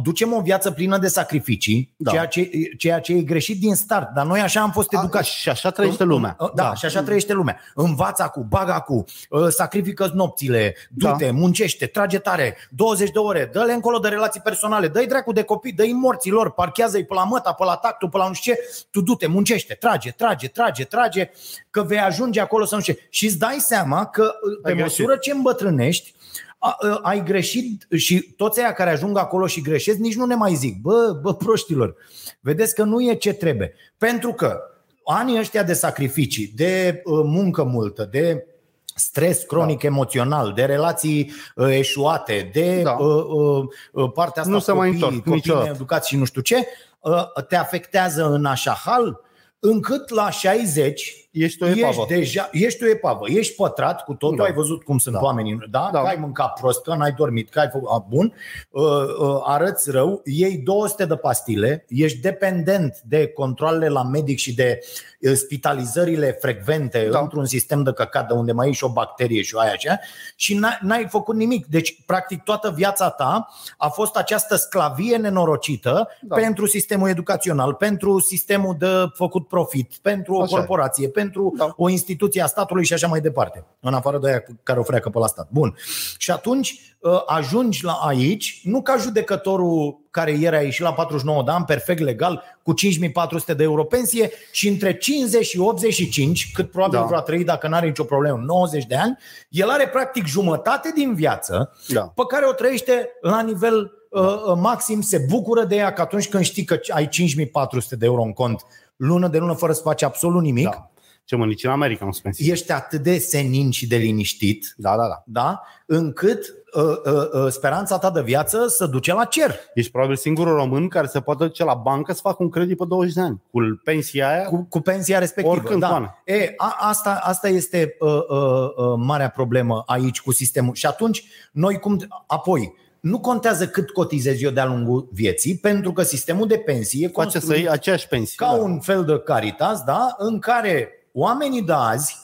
ducem o viață plină de sacrificii, da. ceea, ce, ceea ce e greșit din start, dar noi așa am fost educați. A, și așa trăiește lumea. Da, da, și așa trăiește lumea. Învața cu, baga cu, sacrifică nopțile, du-te, da. muncește, trage tare, douăzeci de ore, dă-le încolo de relații personale, dă-i dracu de copii, dă-i morților, parchează-i pe la măta, pe la tactul, pe la nu știu ce, tu du-te, muncește, trage, trage, trage, trage, că vei ajunge acolo să nu știu ce. Și îți dai seama că pe Ai măsură greșit. ce îmbătrânești, A, a, ai greșit și toți aia care ajung acolo și greșesc, nici nu ne mai zic. Bă, bă, proștilor, vedeți că nu e ce trebuie. Pentru că anii ăștia de sacrificii, de uh, muncă multă, de stres cronic da. emoțional, de relații uh, eșuate, de da. uh, uh, partea asta nu se mai întorc, copii needucați și nu știu ce, uh, te afectează în așa hal încât la șaizeci ești o epavă. Ești, deja, ești o epavă, ești pătrat cu totul, da. Ai văzut cum sunt da. Oamenii, da? Da. Că ai mâncat prost, că n-ai dormit, că ai făcut, a, bun, uh, uh, arăți rău, iei două sute de pastile, ești dependent de controlele la medic și de uh, spitalizările frecvente da. Într-un sistem de căcat de unde mai ești o bacterie și o aia aceea și n-ai făcut nimic. Deci, practic, toată viața ta a fost această sclavie nenorocită da. Pentru sistemul educațional, pentru sistemul de făcut profit, pentru o așa corporație, pentru da. O instituție a statului și așa mai departe, în afară de aia care o freacă pe la stat. Bun. Și atunci ajungi la aici, nu ca judecătorul care ieri a ieșit la patruzeci și nouă de ani, perfect legal, cu cinci mii patru sute de euro pensie și între cincizeci și optzeci și cinci, cât probabil da. Va trăi dacă n-are nicio problemă, nouăzeci de ani, el are practic jumătate din viață da. Pe care o trăiește la nivel uh, maxim, se bucură de ea, că atunci când știi că ai cinci mii patru sute de euro în cont lună de lună fără să faci absolut nimic. Da. Ce mă, nici în America nu spune. Ești atât de senin și de liniștit, da, da, da. Da? Încât uh, uh, speranța ta de viață se duce la cer. Ești probabil singurul român care se poate duce la bancă să facă un credit pe douăzeci de ani, cu pensia aia, cu, cu pensia respectivă. Oricând, da. E, a, asta, asta este uh, uh, uh, marea problemă aici cu sistemul. Și atunci, noi cum apoi nu contează cât cotizez eu de-a lungul vieții, pentru că sistemul de pensie construit aceeași pensie, ca da. Un fel de Caritas, da, în care oamenii de azi,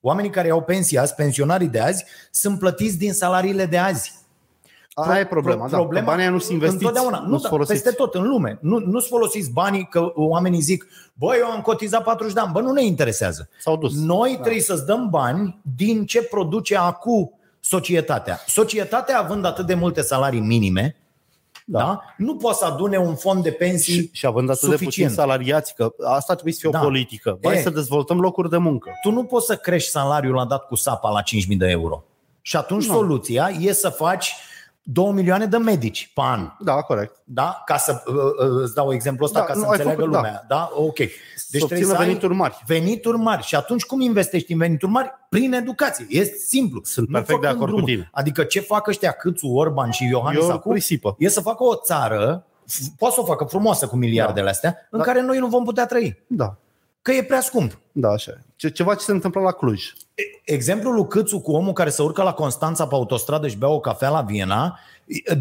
oamenii care au pensie azi, pensionarii de azi, sunt plătiți din salariile de azi. Aia pro, e problema, pro, da, problema banii aia nu sunt investiți, nu sunt folosiți. Peste tot în lume, nu, nu-s folosiți banii, că oamenii zic, bă, eu am cotizat patruzeci de ani, bă, nu ne interesează. S-au dus. Noi da. Trebuie să-ți dăm bani din ce produce acum societatea. Societatea, având atât de multe salarii minime, da. Da? Nu poți să adune un fond de pensii și, și având atât suficient. De puțini salariați, că asta trebuie să fie da. O politică. Hai să dezvoltăm locuri de muncă. Tu nu poți să crești salariul la dat cu sapa la cinci mii de euro. Și atunci no. soluția e să faci două milioane de medici pe an. Da, corect. Da, ca să îți dau exemplu ăsta da, ca să înțeleagă făcut, lumea. Da, da? Ok. Deci s-o trebuie să venituri mari. Venituri mari. Și atunci cum investești în venituri mari? Prin educație. Este simplu. Sunt nu perfect de acord cu tine. Adică ce fac ăștia Câțu, Orban și Iohannis acum? E să facă o țară, poate să o facă frumoasă cu miliardele da. Astea, în da. Care noi nu vom putea trăi. Da. Că e prea scump. Da, așa. Ce, ceva ce se întâmplă la Cluj. Exemplul lui Câțu cu omul care se urcă la Constanța pe autostradă și bea o cafea la Viena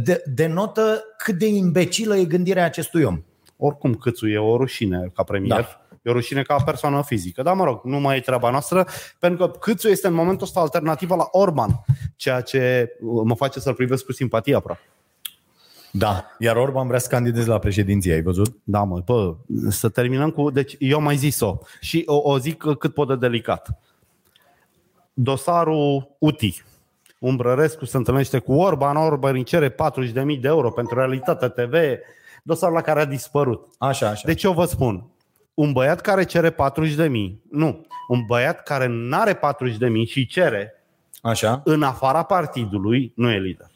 de, denotă cât de imbecilă e gândirea acestui om. Oricum Câțu e o rușine ca premier, da. E o rușine ca persoană fizică. Dar mă rog, nu mai e treaba noastră, pentru că Câțu este în momentul ăsta alternativa la Orban, ceea ce mă face să-l privesc cu simpatie aproape. Da, iar Orban vrea să candideze la președinție, ai văzut? Da, mă, bă, să terminăm cu... Deci eu mai zis-o și o, o zic cât pot de delicat. Dosarul U T I. Umbrărescu se întâlnește cu Orban, Orban îi cere patruzeci de mii de euro pentru Realitatea T V, dosarul la care a dispărut. Așa, așa. Deci eu vă spun, un băiat care cere patruzeci de mii, nu, un băiat care n-are patruzeci de mii și cere așa. În afara partidului, nu e lider.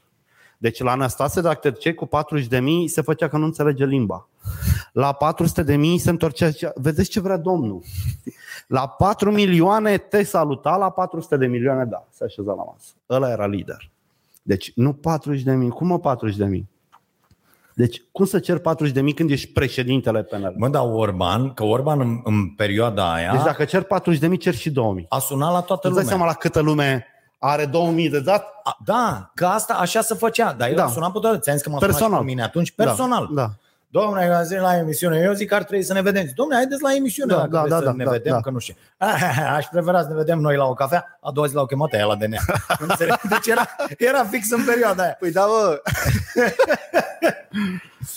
Deci la Năstase, dacă te duceai cu patruzeci de mii, se făcea că nu înțelege limba. La patru sute de mii se întorcea, vedeți ce vrea domnul. La patru milioane te saluta, la patru sute de milioane, da, se așeza la masă. Ăla era lider. Deci nu patruzeci de mii, cum mă patruzeci de mii? Deci cum să cer patruzeci de mii când ești președintele P N L? Mă, da, Orban, că Orban în, în perioada aia... Deci dacă cer patruzeci de mii, cer și două mii. A sunat la toată lumea. Îți dai seama la câtă lume... Are două mii de dat? A, da, că asta așa se făcea. Dar el da. A sunat pe toată. Ți-am zis că m-a personal. Sunat cu mine atunci. Personal. Da. Da. Dom'le, eu am zis la emisiune. Eu zic că ar trebui să ne vedem. Dom'le, haideți la emisiune. Da, dacă da, da, să da, ne da, vedem, da. Că nu știu. Aș prefera să ne vedem noi la o cafea. A doua zi l-au chemat aia la D N A. Deci era, era fix în perioada aia. Păi da, bă.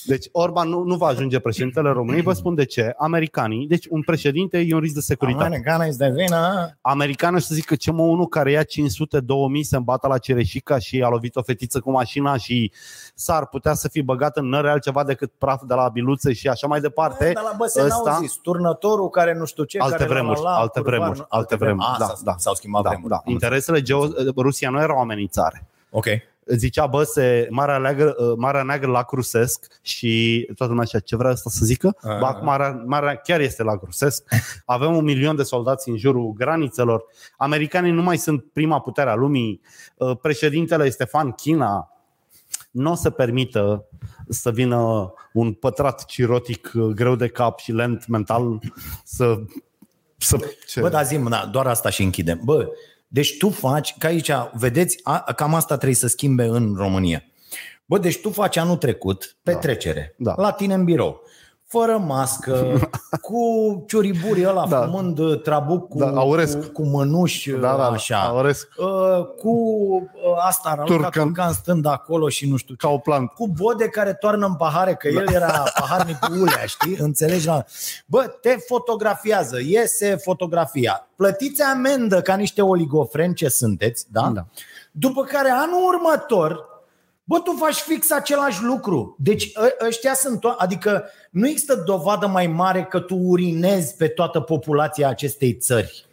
Deci Orban nu, nu va ajunge președintele României. Vă spun de ce. Americanii, deci un președinte e un risc de securitate. Americana este vină. Americanii să zic că ce mă unul care ia cinci sute două mii se îmbată la Cereșica și a lovit o fetiță cu mașina și s-ar putea să fie băgat în nări altceva decât praf de la biluțe și așa mai departe. Dar la Băsene au zis, turnătorul care nu știu ce, alte care vremuri, la la, alte curvar, vremuri, nu, alte vremuri. A, da, s-a, da, s-au schimbat da, vremuri. Da. Interesele geo- Rusia nu erau amenințare. Ok. Zicea, bă, se, Marea Neagră, Marea Neagră la Crusesc și toată lumea așa, ce vrea asta să zică? A, bă, acum Marea, Marea chiar este la Crusesc. Avem un milion de soldați în jurul granițelor. Americanii nu mai sunt prima putere a lumii. Președintele Ștefan China nu o să permită să vină un pătrat cirotic greu de cap și lent mental să Să... Bă, dar zi-mi, da, doar asta și închidem. Bă, deci tu faci, că aici, vedeți, a, cam asta trebuie să schimbe în România. Bă, deci tu faci anul trecut petrecere, da. Da. La tine în birou, fără mască, cu ciuriburii ăla, da. Fumând trabuc cu, da, cu, cu mănuși, da, da, așa, uh, cu uh, asta, Turcan stând acolo și nu știu ce. Ca o plantă. Cu Bode care toarnă în pahare, că da. El era paharnicul ulea, știi? Înțelegi? Bă, te fotografiază, iese fotografia, plătiți amendă ca niște oligofreni ce sunteți, da? Da. După care anul următor... Bă, tu faci fix același lucru. Deci ăștia sunt to- adică nu există dovadă mai mare că tu urinezi pe toată populația acestei țări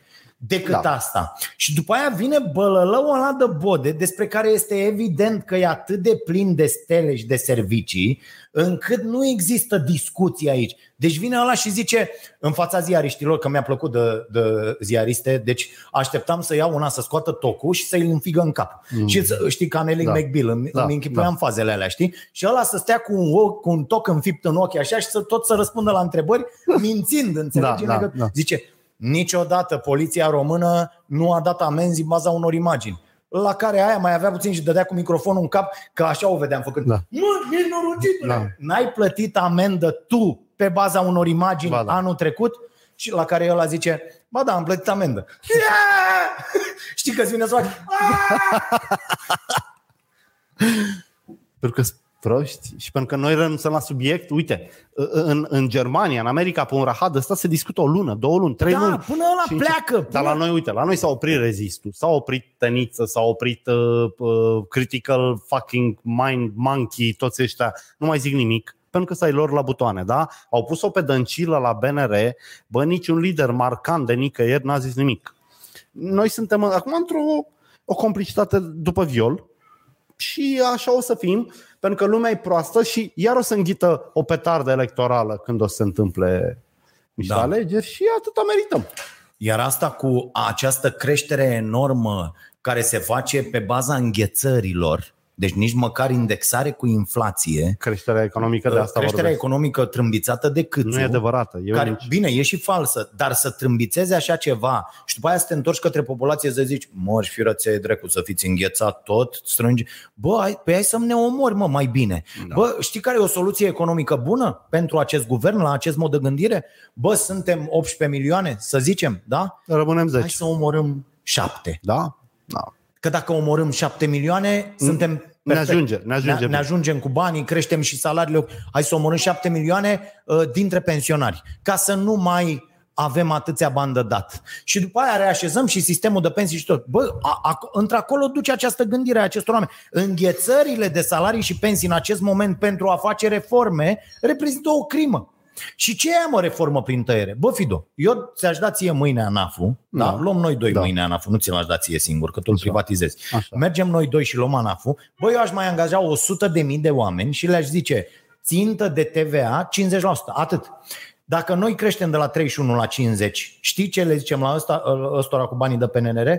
decât da. Asta. Și după aia vine bălălăul ăla de Bode, despre care este evident că e atât de plin de stele și de servicii, încât nu există discuții aici. Deci vine ăla și zice în fața ziariștilor, că mi-a plăcut de, de ziariste, deci așteptam să iau una să scoată tocul și să-i înfigă în cap. Mm. Și știi, ca Nelly da. McBeal, îmi, da. Îmi închipuiam da. Fazele alea, știi? Și ăla să stea cu un, ochi, cu un toc înfipt în ochi așa și să tot să răspundă la întrebări, mințind, înțelegi? Da, da, da. Zice... Niciodată poliția română nu a dat amenzi în baza unor imagini. La care aia mai avea puțin și dădea cu microfonul în cap, că așa o vedeam făcând. Da. Nu, nenorocitule! Da. N-ai plătit amendă tu pe baza unor imagini ba, da. Anul trecut? Și la care el a zice, ba da, am plătit amendă. Știi că-ți vine să fac? Pentru că proști. Și pentru că noi renunțăm la subiect, uite, în, în Germania, în America, pe un rahat ăsta se discută o lună, două luni, trei da, luni. Până ăla și pleacă. Până... Dar la noi, uite, la noi s-a oprit rezistul, s-a oprit Tăniță, s-a oprit uh, Critical Fucking Mind Monkey, toți ăștia, nu mai zic nimic, pentru că s-ai lor la butoane, da? Au pus-o pe dăncilă la B N R, bă, niciun lider marcant de nicăieri n-a zis nimic. Noi suntem acum într-o o complicitate după viol și așa o să fim. Pentru că lumea e proastă și iar o să înghită o petardă electorală când o să se întâmple niște da. Alegeri și atâta merităm. Iar asta cu această creștere enormă care se face pe baza înghețărilor, deci nici măcar indexare cu inflație. Creșterea economică de asta Creșterea vorbesc. economică trâmbițată de Câțu. Nu e adevărată. Eu care, bine, e și falsă, dar să trâmbițeze așa ceva și după aia să te întorci către populație să zici mă, și firăței drecu să fiți înghețat tot, strângi. Bă, hai, pe hai să-mi ne omori, mă, mai bine. Da. Bă, știi care e o soluție economică bună pentru acest guvern, la acest mod de gândire? Bă, suntem optsprezece milioane, să zicem, da? Rămânem zece. Hai să omorâm șapte. Da? Da. Că dacă omorâm șapte milioane, mm. suntem... Ne ajunge, ne ajunge. Ne, ne ajungem cu banii, creștem și salariile. Hai să omorâm șapte milioane uh, dintre pensionari, ca să nu mai avem atâția bani de dat. Și după aia reașezăm și sistemul de pensii și tot. Bă, a, a, într-acolo duce această gândire a acestor oameni. Înghețările de salarii și pensii în acest moment pentru a face reforme reprezintă o crimă. Și ce e, mă, reformă prin tăiere? Bă, Fido, eu ți-aș da ție mâine ANAF-ul, da. Da? Luăm noi doi da. Mâine ANAF-ul, nu ți l-aș da ție singur, că tu îl privatizezi. Așa. Mergem noi doi și luăm ANAF-ul, bă, eu aș mai angaja o sută de mii de oameni și le-aș zice, țintă de T V A cincizeci la sută, atât. Dacă noi creștem de la treizeci și unu la cincizeci, știi ce le zicem la ăsta, ăstora cu banii de P N R?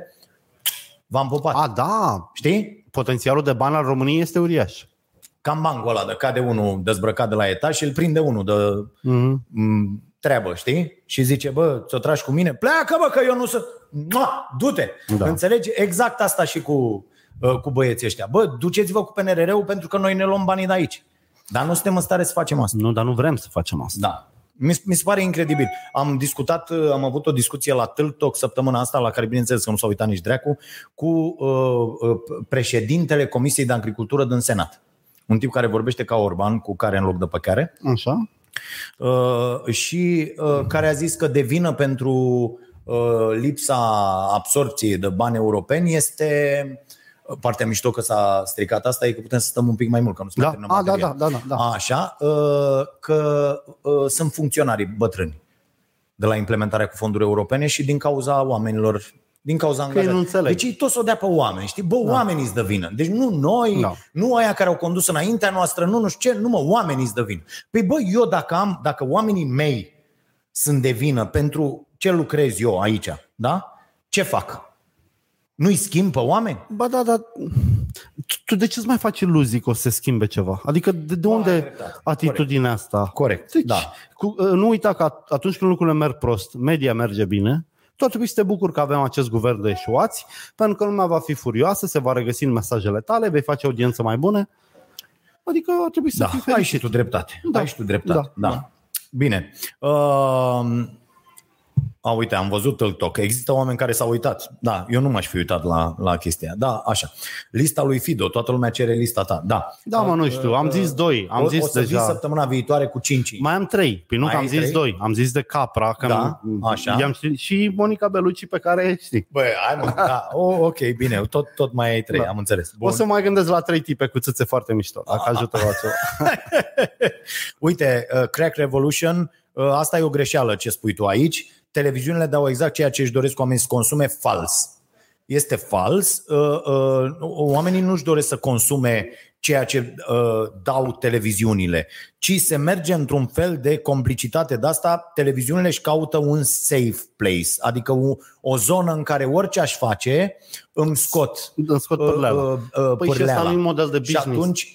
V-am pupat. A, da, știi? Potențialul de bani al României este uriaș. Cam bancul ăla de cade unul dezbrăcat de la etaj și îl prinde unul de mm-hmm. treabă, știi? Și zice, bă, ți-o tragi cu mine? Pleacă, bă, că eu nu sunt... Mua, du-te! Da. Înțelegi? Exact asta și cu, cu băieții ăștia. Bă, duceți-vă cu P N R-ul pentru că noi ne luăm banii de aici. Dar nu suntem în stare să facem asta. Nu, dar nu vrem să facem asta. Da. Mi se pare incredibil. Am discutat, am avut o discuție la TikTok săptămâna asta, la care bineînțeles că nu s-a uitat nici dracu, cu uh, președintele Comisiei de Agricultură din Senat. Un tip care vorbește ca Orban, cu care în loc de păcare. Așa. Uh, și uh, care a zis că de vină pentru uh, lipsa absorpției de bani europeni este... Partea mișto că s-a stricat asta e că putem să stăm un pic mai mult, că nu se mai termină material. Da, da, da, da. Așa, uh, că uh, sunt funcționarii bătrâni de la implementarea cu fonduri europene și din cauza oamenilor... Din cauza angajării. Deci ei tot s-o dea pe oameni, știi? Bă, da. Oamenii îți dă vină. Deci nu noi, da. Nu aia care au condus înaintea noastră, nu nu știu ce, nu mă, oamenii îți dă vină. Păi bă, eu dacă am, dacă oamenii mei sunt de vină pentru ce lucrez eu aici, da? Ce fac? Nu-i schimb pe oameni? Ba da, da. tu de ce-ți mai faci iluzii că o să se schimbe ceva? Adică de, de unde ah, da. atitudinea Corect. asta? Corect, deci, da. Cu, nu uita că atunci când lucrurile merg prost, media merge bine, tot trebuie să te bucuri că avem acest guvern de eșuați, pentru că lumea va fi furioasă, se va regăsi în mesajele tale, vei face audiență mai bună. Adică ar trebui să da, fii fericit. Ai și tu dreptate. Da. Ai și tu dreptate. Da. Da. Bine. Uh, a, uite, am văzut TikTok. Există oameni care s-au uitat. Da, eu nu m-aș fi uitat la, la chestia. Da, așa. Lista lui Fido. Toată lumea cere lista ta. Da, da mă, nu știu. Am zis doi. Am o, zis o să deja. Vii săptămâna viitoare cu cinci. Mai am trei. Păi nu că am zis trei? doi. Am zis de Capra. Că da, am, așa. I-am știut, și Monica Bellucci pe care știi. Băi, hai mă. Da, oh, ok, bine. Tot, tot mai ai trei. Da. Am înțeles. Bun. O să mai gândesc la trei tipe cu țâțe foarte mișto. Dacă ajută la ceva. Uite, uh, Crack Revolution. Uh, asta e o greșeală ce spui tu aici. Televiziunile dau exact ceea ce își doresc oamenii să consume, fals. Este fals. Oamenii nu-și doresc să consume ceea ce dau televiziunile, ci se merge într-un fel de complicitate. De asta televiziunile își caută un safe place, adică o, o zonă în care orice aș face îmi scot, îmi scot pârleala. Păi și ăsta nu-i model de business. Și atunci...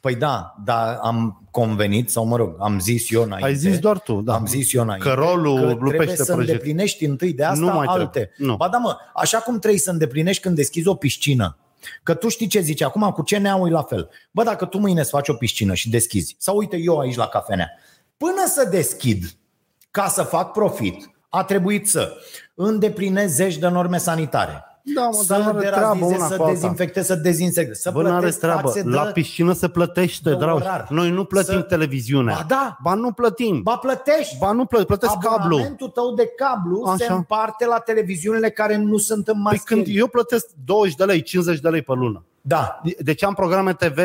Păi da, dar am convenit, sau mă rog, am zis eu înainte. Ai zis doar tu, da. Am zis eu înainte. Că rolul că trebuie lupește să proiect. Îndeplinești întâi de asta nu alte. Nu. Ba da mă, așa cum trebuie să îndeplinești când deschizi o piscină. Că tu știi ce zici, acum cu C N A-ul e la fel. Bă, dacă tu mâine îți faci o piscină și deschizi, sau uite eu aici la cafenea, până să deschid, ca să fac profit, a trebuit să îndeplinezi zeci de norme sanitare. Da, mă, să derazizezi, să dezinfectezi, să dezinsectezi, să plătești taxe de... La piscină se plătește, dragi. Noi nu plătim să... televiziunea. Ba da. Ba nu plătim. Ba plătești. Ba nu plătești, plătești cablu. Abonamentul tău de cablu Așa. se împarte la televiziunile care nu sunt în mascării. Păi eu plătesc douăzeci de lei, cincizeci de lei pe lună. Da. Deci am programe T V,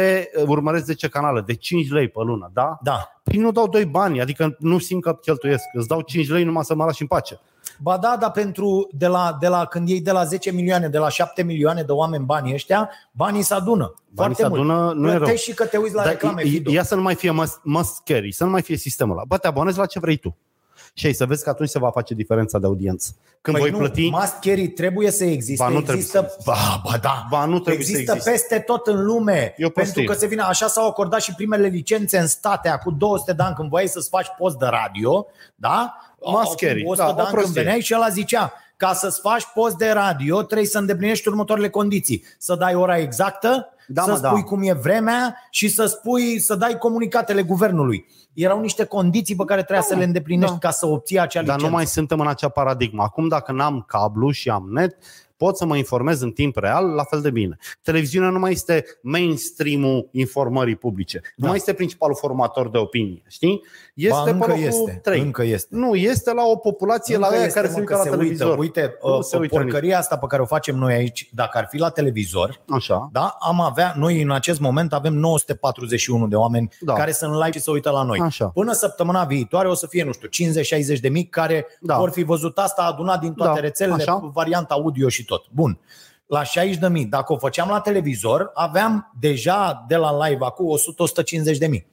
urmăresc zece canale, de cinci lei pe lună, da? Da. Păi nu dau doi bani, adică nu simt că cheltuiesc. Îți dau cinci lei numai să mă lași în pace. Ba da, dar pentru de la, de la, când iei de la zece milioane, de la șapte milioane de oameni banii ăștia, banii se adună. Banii se adună, nu e rău. Și că te uiți la dar reclame. Ia să nu mai fie must, must carry, să nu mai fie sistemul ăla. Bă, te abonezi la ce vrei tu. Și ai să vezi că atunci se va face diferența de audiență. Când păi voi nu, plăti... must carry trebuie să existe. Ba nu trebuie există... să existe. Ba, ba da. Ba, nu trebuie există să existe. Peste tot în lume. Pentru că se vine... Așa s-au acordat și primele licențe în state acum două sute de ani când voiai să-ți faci post de radio. Da? Must carry. o sută da, de ani când veneai și ăla zicea ca să-ți faci post de radio trebuie să îndeplinești următoarele condiții. Să dai ora exactă, da, să mă, spui da. cum e vremea și să spui să dai comunicatele guvernului. Erau niște condiții pe care trebuia da, să le îndeplinești da. ca să obții acea licență. Dar nu mai suntem în acea paradigmă. Acum dacă n-am cablu și am net, pot să mă informez în timp real la fel de bine. Televiziunea nu mai este mainstream-ul informării publice. Da. Nu mai este principalul formator de opinie, știi? Este ba, încă este, trei. Încă este. Nu, este la o populație încă la aia este, care se uită la se televizor. Uite, uite uh, porcăria asta pe care o facem noi aici, dacă ar fi la televizor, așa. Da, am avea noi în acest moment avem nouă sute patruzeci și unu de oameni da. care sunt live și se uită la noi. Așa. Până săptămâna viitoare o să fie, nu știu, cincizeci șaizeci de mii care da. vor fi văzut asta adunat din toate da. rețelele, așa. varianta audio și tot. Bun. La șaizeci de mii, dacă o făceam la televizor, aveam deja de la live acum o sută - o sută cincizeci de mii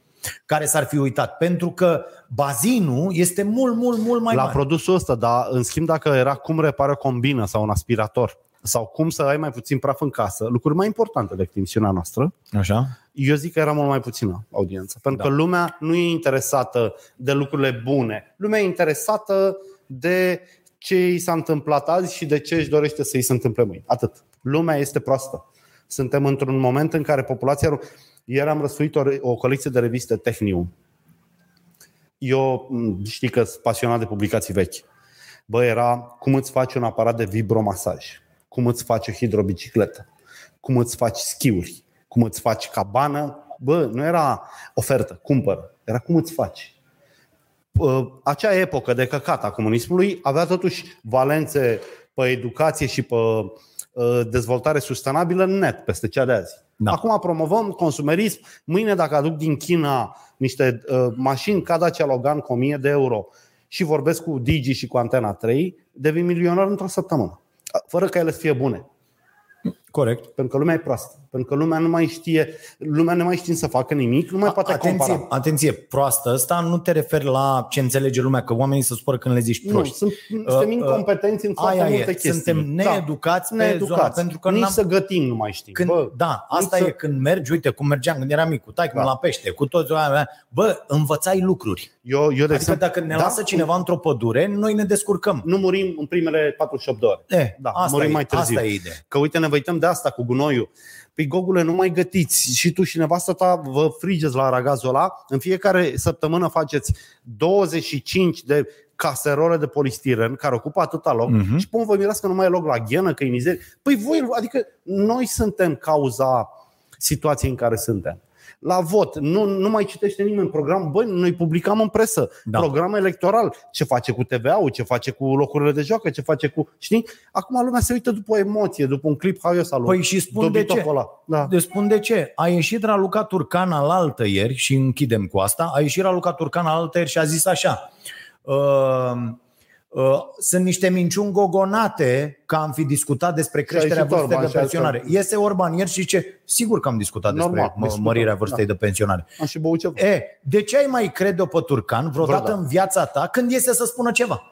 care s-ar fi uitat, pentru că bazinul este mult, mult, mult mai la mare. La produsul ăsta, dar în schimb dacă era cum repară o combină sau un aspirator sau cum să ai mai puțin praf în casă, lucruri mai importante decât emisiunea noastră. Așa. Eu zic că era mult mai puțină audiență, pentru da. că lumea nu e interesată de lucrurile bune. Lumea e interesată de ce i s-a întâmplat azi și de ce își dorește să i se întâmple mâine. Atât. Lumea este proastă. Suntem într-un moment în care populația... Ieri am răsuit o, o colecție de reviste Technium. Eu știi că sunt pasionat de publicații vechi. Bă, era cum îți faci un aparat de vibromasaj, cum îți faci o hidrobicicletă, cum îți faci schiuri, cum îți faci cabană. Bă, nu era ofertă, cumpără. Era cum îți faci. Acea epocă de căcat a comunismului avea totuși valențe pe educație și pe dezvoltare sustenabilă net peste cea de azi. Da. Acum promovăm consumerism. Mâine dacă aduc din China niște uh, mașini ca Dacia Logan cu o mie de euro și vorbesc cu Digi și cu Antena trei, devin milionar într-o săptămână, fără ca ele să fie bune. Corect. Pentru că lumea e proastă. Pentru că lumea nu mai știe, lumea nu mai știe să facă nimic, nu mai poate atenție, compara. Atenție, proastă, asta nu te referi la ce înțelege lumea, că oamenii se supără când le zici proști. Nu, sunt, uh, suntem incompetenți uh, în foarte multe e, chestii. Suntem needucați, da, pe needucați. Zona, pentru că nici să gătim nu mai știm. Când, bă, da, asta e să... când mergi, uite cum mergeam când eram mic, cu taică, da. la pește, cu toți oamenii. Bă, învățai lucruri. Eu, eu de adică exemplu, dacă ne da, lasă cineva cu... într-o pădure, noi ne descurcăm. Nu murim în primele patruzeci și opt de ore. Eh, da, asta murim e, mai târziu. Asta e ideea. Că uite, ne uităm de asta cu gunoiul. Păi, Gogule, nu mai gătiți și tu și nevasta ta vă frigeți la ragazul ăla. În fiecare săptămână faceți douăzeci și cinci de caserole de polistiren care ocupă atâta loc, uh-huh. și până vă mirați că nu mai e loc la ghenă, că e mizerie. Păi voi, adică noi suntem cauza situației în care suntem. La vot, nu, nu mai citește nimeni program. Băi, noi publicam în presă, da. program electoral, ce face cu T V A-ul, ce face cu locurile de joacă, ce face cu... Știi? Acum lumea se uită după o emoție, după un clip haios al lui. Păi și spun de ce. Da. Deci spun de ce. A ieșit Raluca Turcan alaltă ieri, și închidem cu asta, a ieșit Raluca Turcan alaltă ieri și a zis așa... Uh... sunt niște minciuni gogonate că am fi discutat despre creșterea vârstei de pensionare. Iese Orban ieri și zice, sigur că am discutat normal, despre mă, mărirea vârstei da. de pensionare. E, de ce ai mai crede-o pe Turcan vreodată Vreda. în viața ta când iese să spună ceva?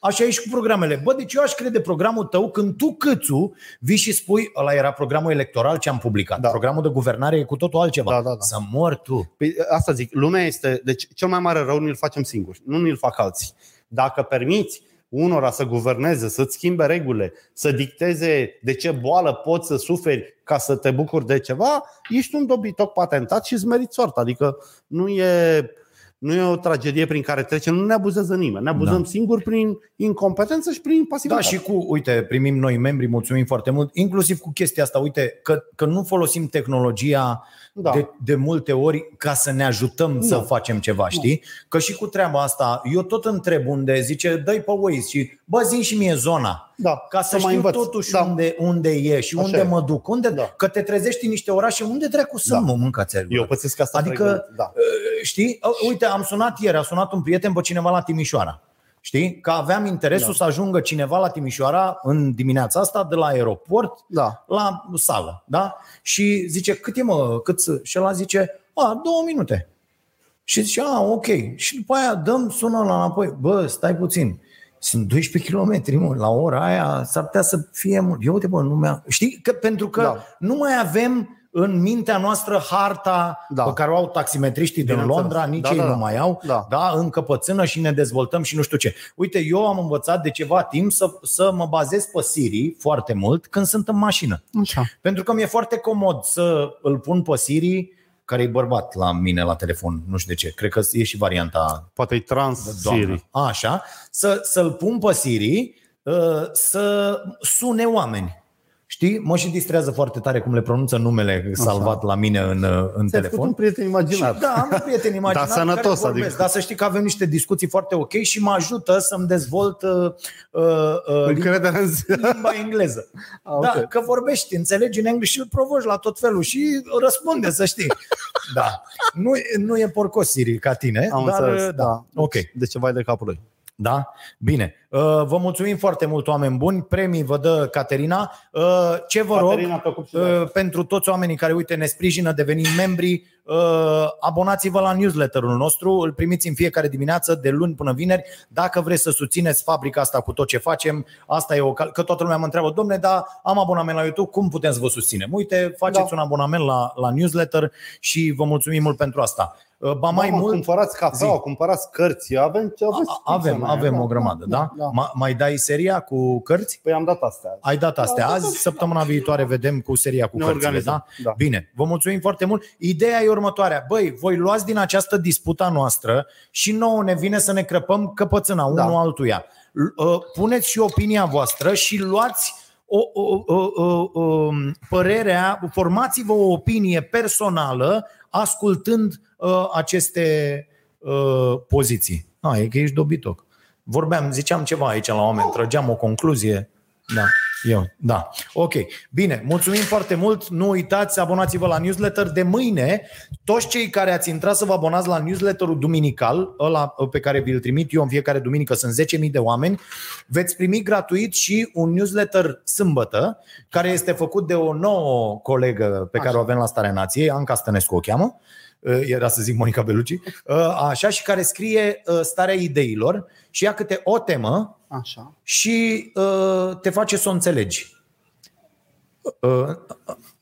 Așa e și cu programele. Bă, deci eu aș crede programul tău când tu, Câțu, vii și spui, ăla era programul electoral ce am publicat. Da. Programul de guvernare e cu totul altceva. Da, da, da. Să mor tu. Păi, asta zic, lumea este, deci cel mai mare rău ni-l facem singuri, nu ni-l fac alții. Dacă permiți unora să guverneze, să-ți schimbe regulile, să dicteze de ce boală poți să suferi ca să te bucuri de ceva, ești un dobitoc patentat și îți meriți soarta. Adică nu e, nu e o tragedie prin care trecem, nu ne abuzează nimeni. Ne abuzăm da. singuri prin incompetență și prin pasivitate. Da, și cu, uite, primim noi membri, mulțumim foarte mult, inclusiv cu chestia asta, uite, că, că nu folosim tehnologia da. de, de multe ori ca să ne ajutăm nu. să facem ceva, știi? Nu. Că și cu treaba asta, eu tot întreb unde zice, dă-i pe Waze și bă, zi și mie zona, da. ca să, să știu totuși da. unde, unde e și așa unde e. mă duc, unde, da. că te trezești în niște orașe, unde dracu să da. mă mâncați aia? Eu pățesc asta. Adică, da. știi, uite, am sunat ieri, a sunat un prieten pe cineva la Timișoara. Știi? Că aveam interesul da. să ajungă cineva la Timișoara în dimineața asta de la aeroport da. la sală. Da? Și zice, cât e mă, cât? Și ăla zice, a, două minute. Și zice, a, ok. Și după aia dăm, sună la înapoi. Bă, stai puțin. Sunt doisprezece kilometri, mă, la ora aia s-ar putea să fie mult. Eu uite, bă, nu mi-a... Știi? Că, pentru că da. nu mai avem în mintea noastră harta da. pe care o au taximetriștii din Londra, nici da, ei da, nu da. mai au, da. da, încăpățână și ne dezvoltăm și nu știu ce. Uite, eu am învățat de ceva timp să, să mă bazez pe Siri foarte mult când sunt în mașină. Așa. Pentru că mi-e foarte comod să îl pun pe Siri, care e bărbat la mine la telefon, nu știu de ce, cred că e și varianta... Poate e trans Siri. Așa, să, să-l pun pe Siri să sune oameni. Știi? Mă și distrează foarte tare cum le pronunță numele salvat așa. la mine în, în telefon. Ai un prieten imaginar. Și, da, am un prieten imaginar da, sănătos, care vorbesc, adică. Dar să știi că avem niște discuții foarte ok și mă ajută să-mi dezvolt uh, uh, limba, limba engleză. A, okay. Da, că vorbești, înțelegi în engleză și îl provoci la tot felul și răspunde, să știi. Da. Nu, nu e porcos Siri ca tine, am dar înțeles, da. da. Ok. De ce vai de capul lui. Da? Bine. Vă mulțumim foarte mult, oameni buni. Premii vă dă Caterina. Ce vă Caterina, rog, pentru toți oamenii care, uite, ne sprijină devenind membri, abonați-vă la newsletterul nostru. Îl primiți în fiecare dimineață, de luni până vineri. Dacă vreți să susțineți fabrica asta cu tot ce facem, asta e o cal- că toată lumea mă întreabă, domne, dar am abonament la YouTube, cum putem să vă susținem? Uite, faceți da. un abonament la, la newsletter și vă mulțumim mult pentru asta. Ba mai Mama, mult cumpărați cafea, cumpărați cărți, avem ce aveți. Avem, avem o grămadă, da? da? da. Mai dai seria cu cărți? Păi am dat astea. Ai dat astea da, azi, dat săptămâna da. viitoare vedem cu seria cu cărțile, da? da? Bine, vă mulțumim foarte mult. Ideea e următoarea. Băi, voi luați din această disputa noastră și nouă ne vine să ne crăpăm căpățâna unul da. altuia. Puneți și opinia voastră și luați O, o, o, o, o, părerea, formați-vă o opinie personală ascultând uh, aceste uh, poziții. Ah, e că ești dobitoc. Vorbeam, ziceam ceva aici la oameni, trăgeam o concluzie. Da. Eu, da. Ok. Bine, mulțumim foarte mult. Nu uitați, abonați-vă la newsletter de mâine. Toți cei care ați intrat să vă abonați la newsletterul duminical, ăla pe care vi-l trimit eu în fiecare duminică, sunt zece mii de oameni, veți primi gratuit și un newsletter sâmbătă, care este făcut de o nouă colegă pe care Așa. o avem la Starea Nației, Anca Stănescu o cheamă, era să zic Monica Bellucci, așa, și care scrie Starea Ideilor și ia câte o temă Așa. și uh, te face să o înțelegi. Uh,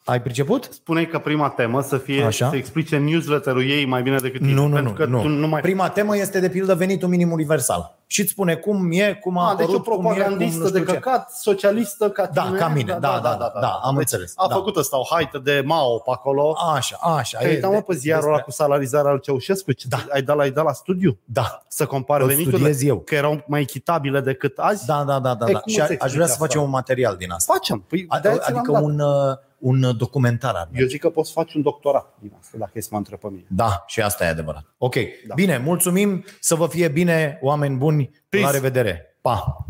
ai priceput? Spuneai că prima temă să fie Așa. să explice newsletter-ul ei mai bine decât tine. Nu, nu, pentru că nu. Tu nu mai... Prima temă este de pildă venitul minim universal. Și îți spune cum e, cum a, a apărut, deci o propagandistă de căcat, socialistă ca tine. Da, ca mine, da, da, da, da, da, da, da am deci înțeles. A da. făcut ăsta o haită de Mao pe acolo. Așa, așa. Că uitam de... pe ziarul ăla cu salarizarea al Ceaușescu, ce da. ai dat la, ai dat la studiu? Da. Să compare veniturile, că erau mai echitabile decât azi. Da, da, da, da. E, da. Și aș vrea să facem un material din asta. Facem. Păi, adică un... un documentar. Eu zic că poți face un doctorat din asta, dacă ești mă întreb pe mine. Da, și asta e adevărat. Ok, da. Bine, mulțumim, să vă fie bine, oameni buni, Peace. La revedere. Pa!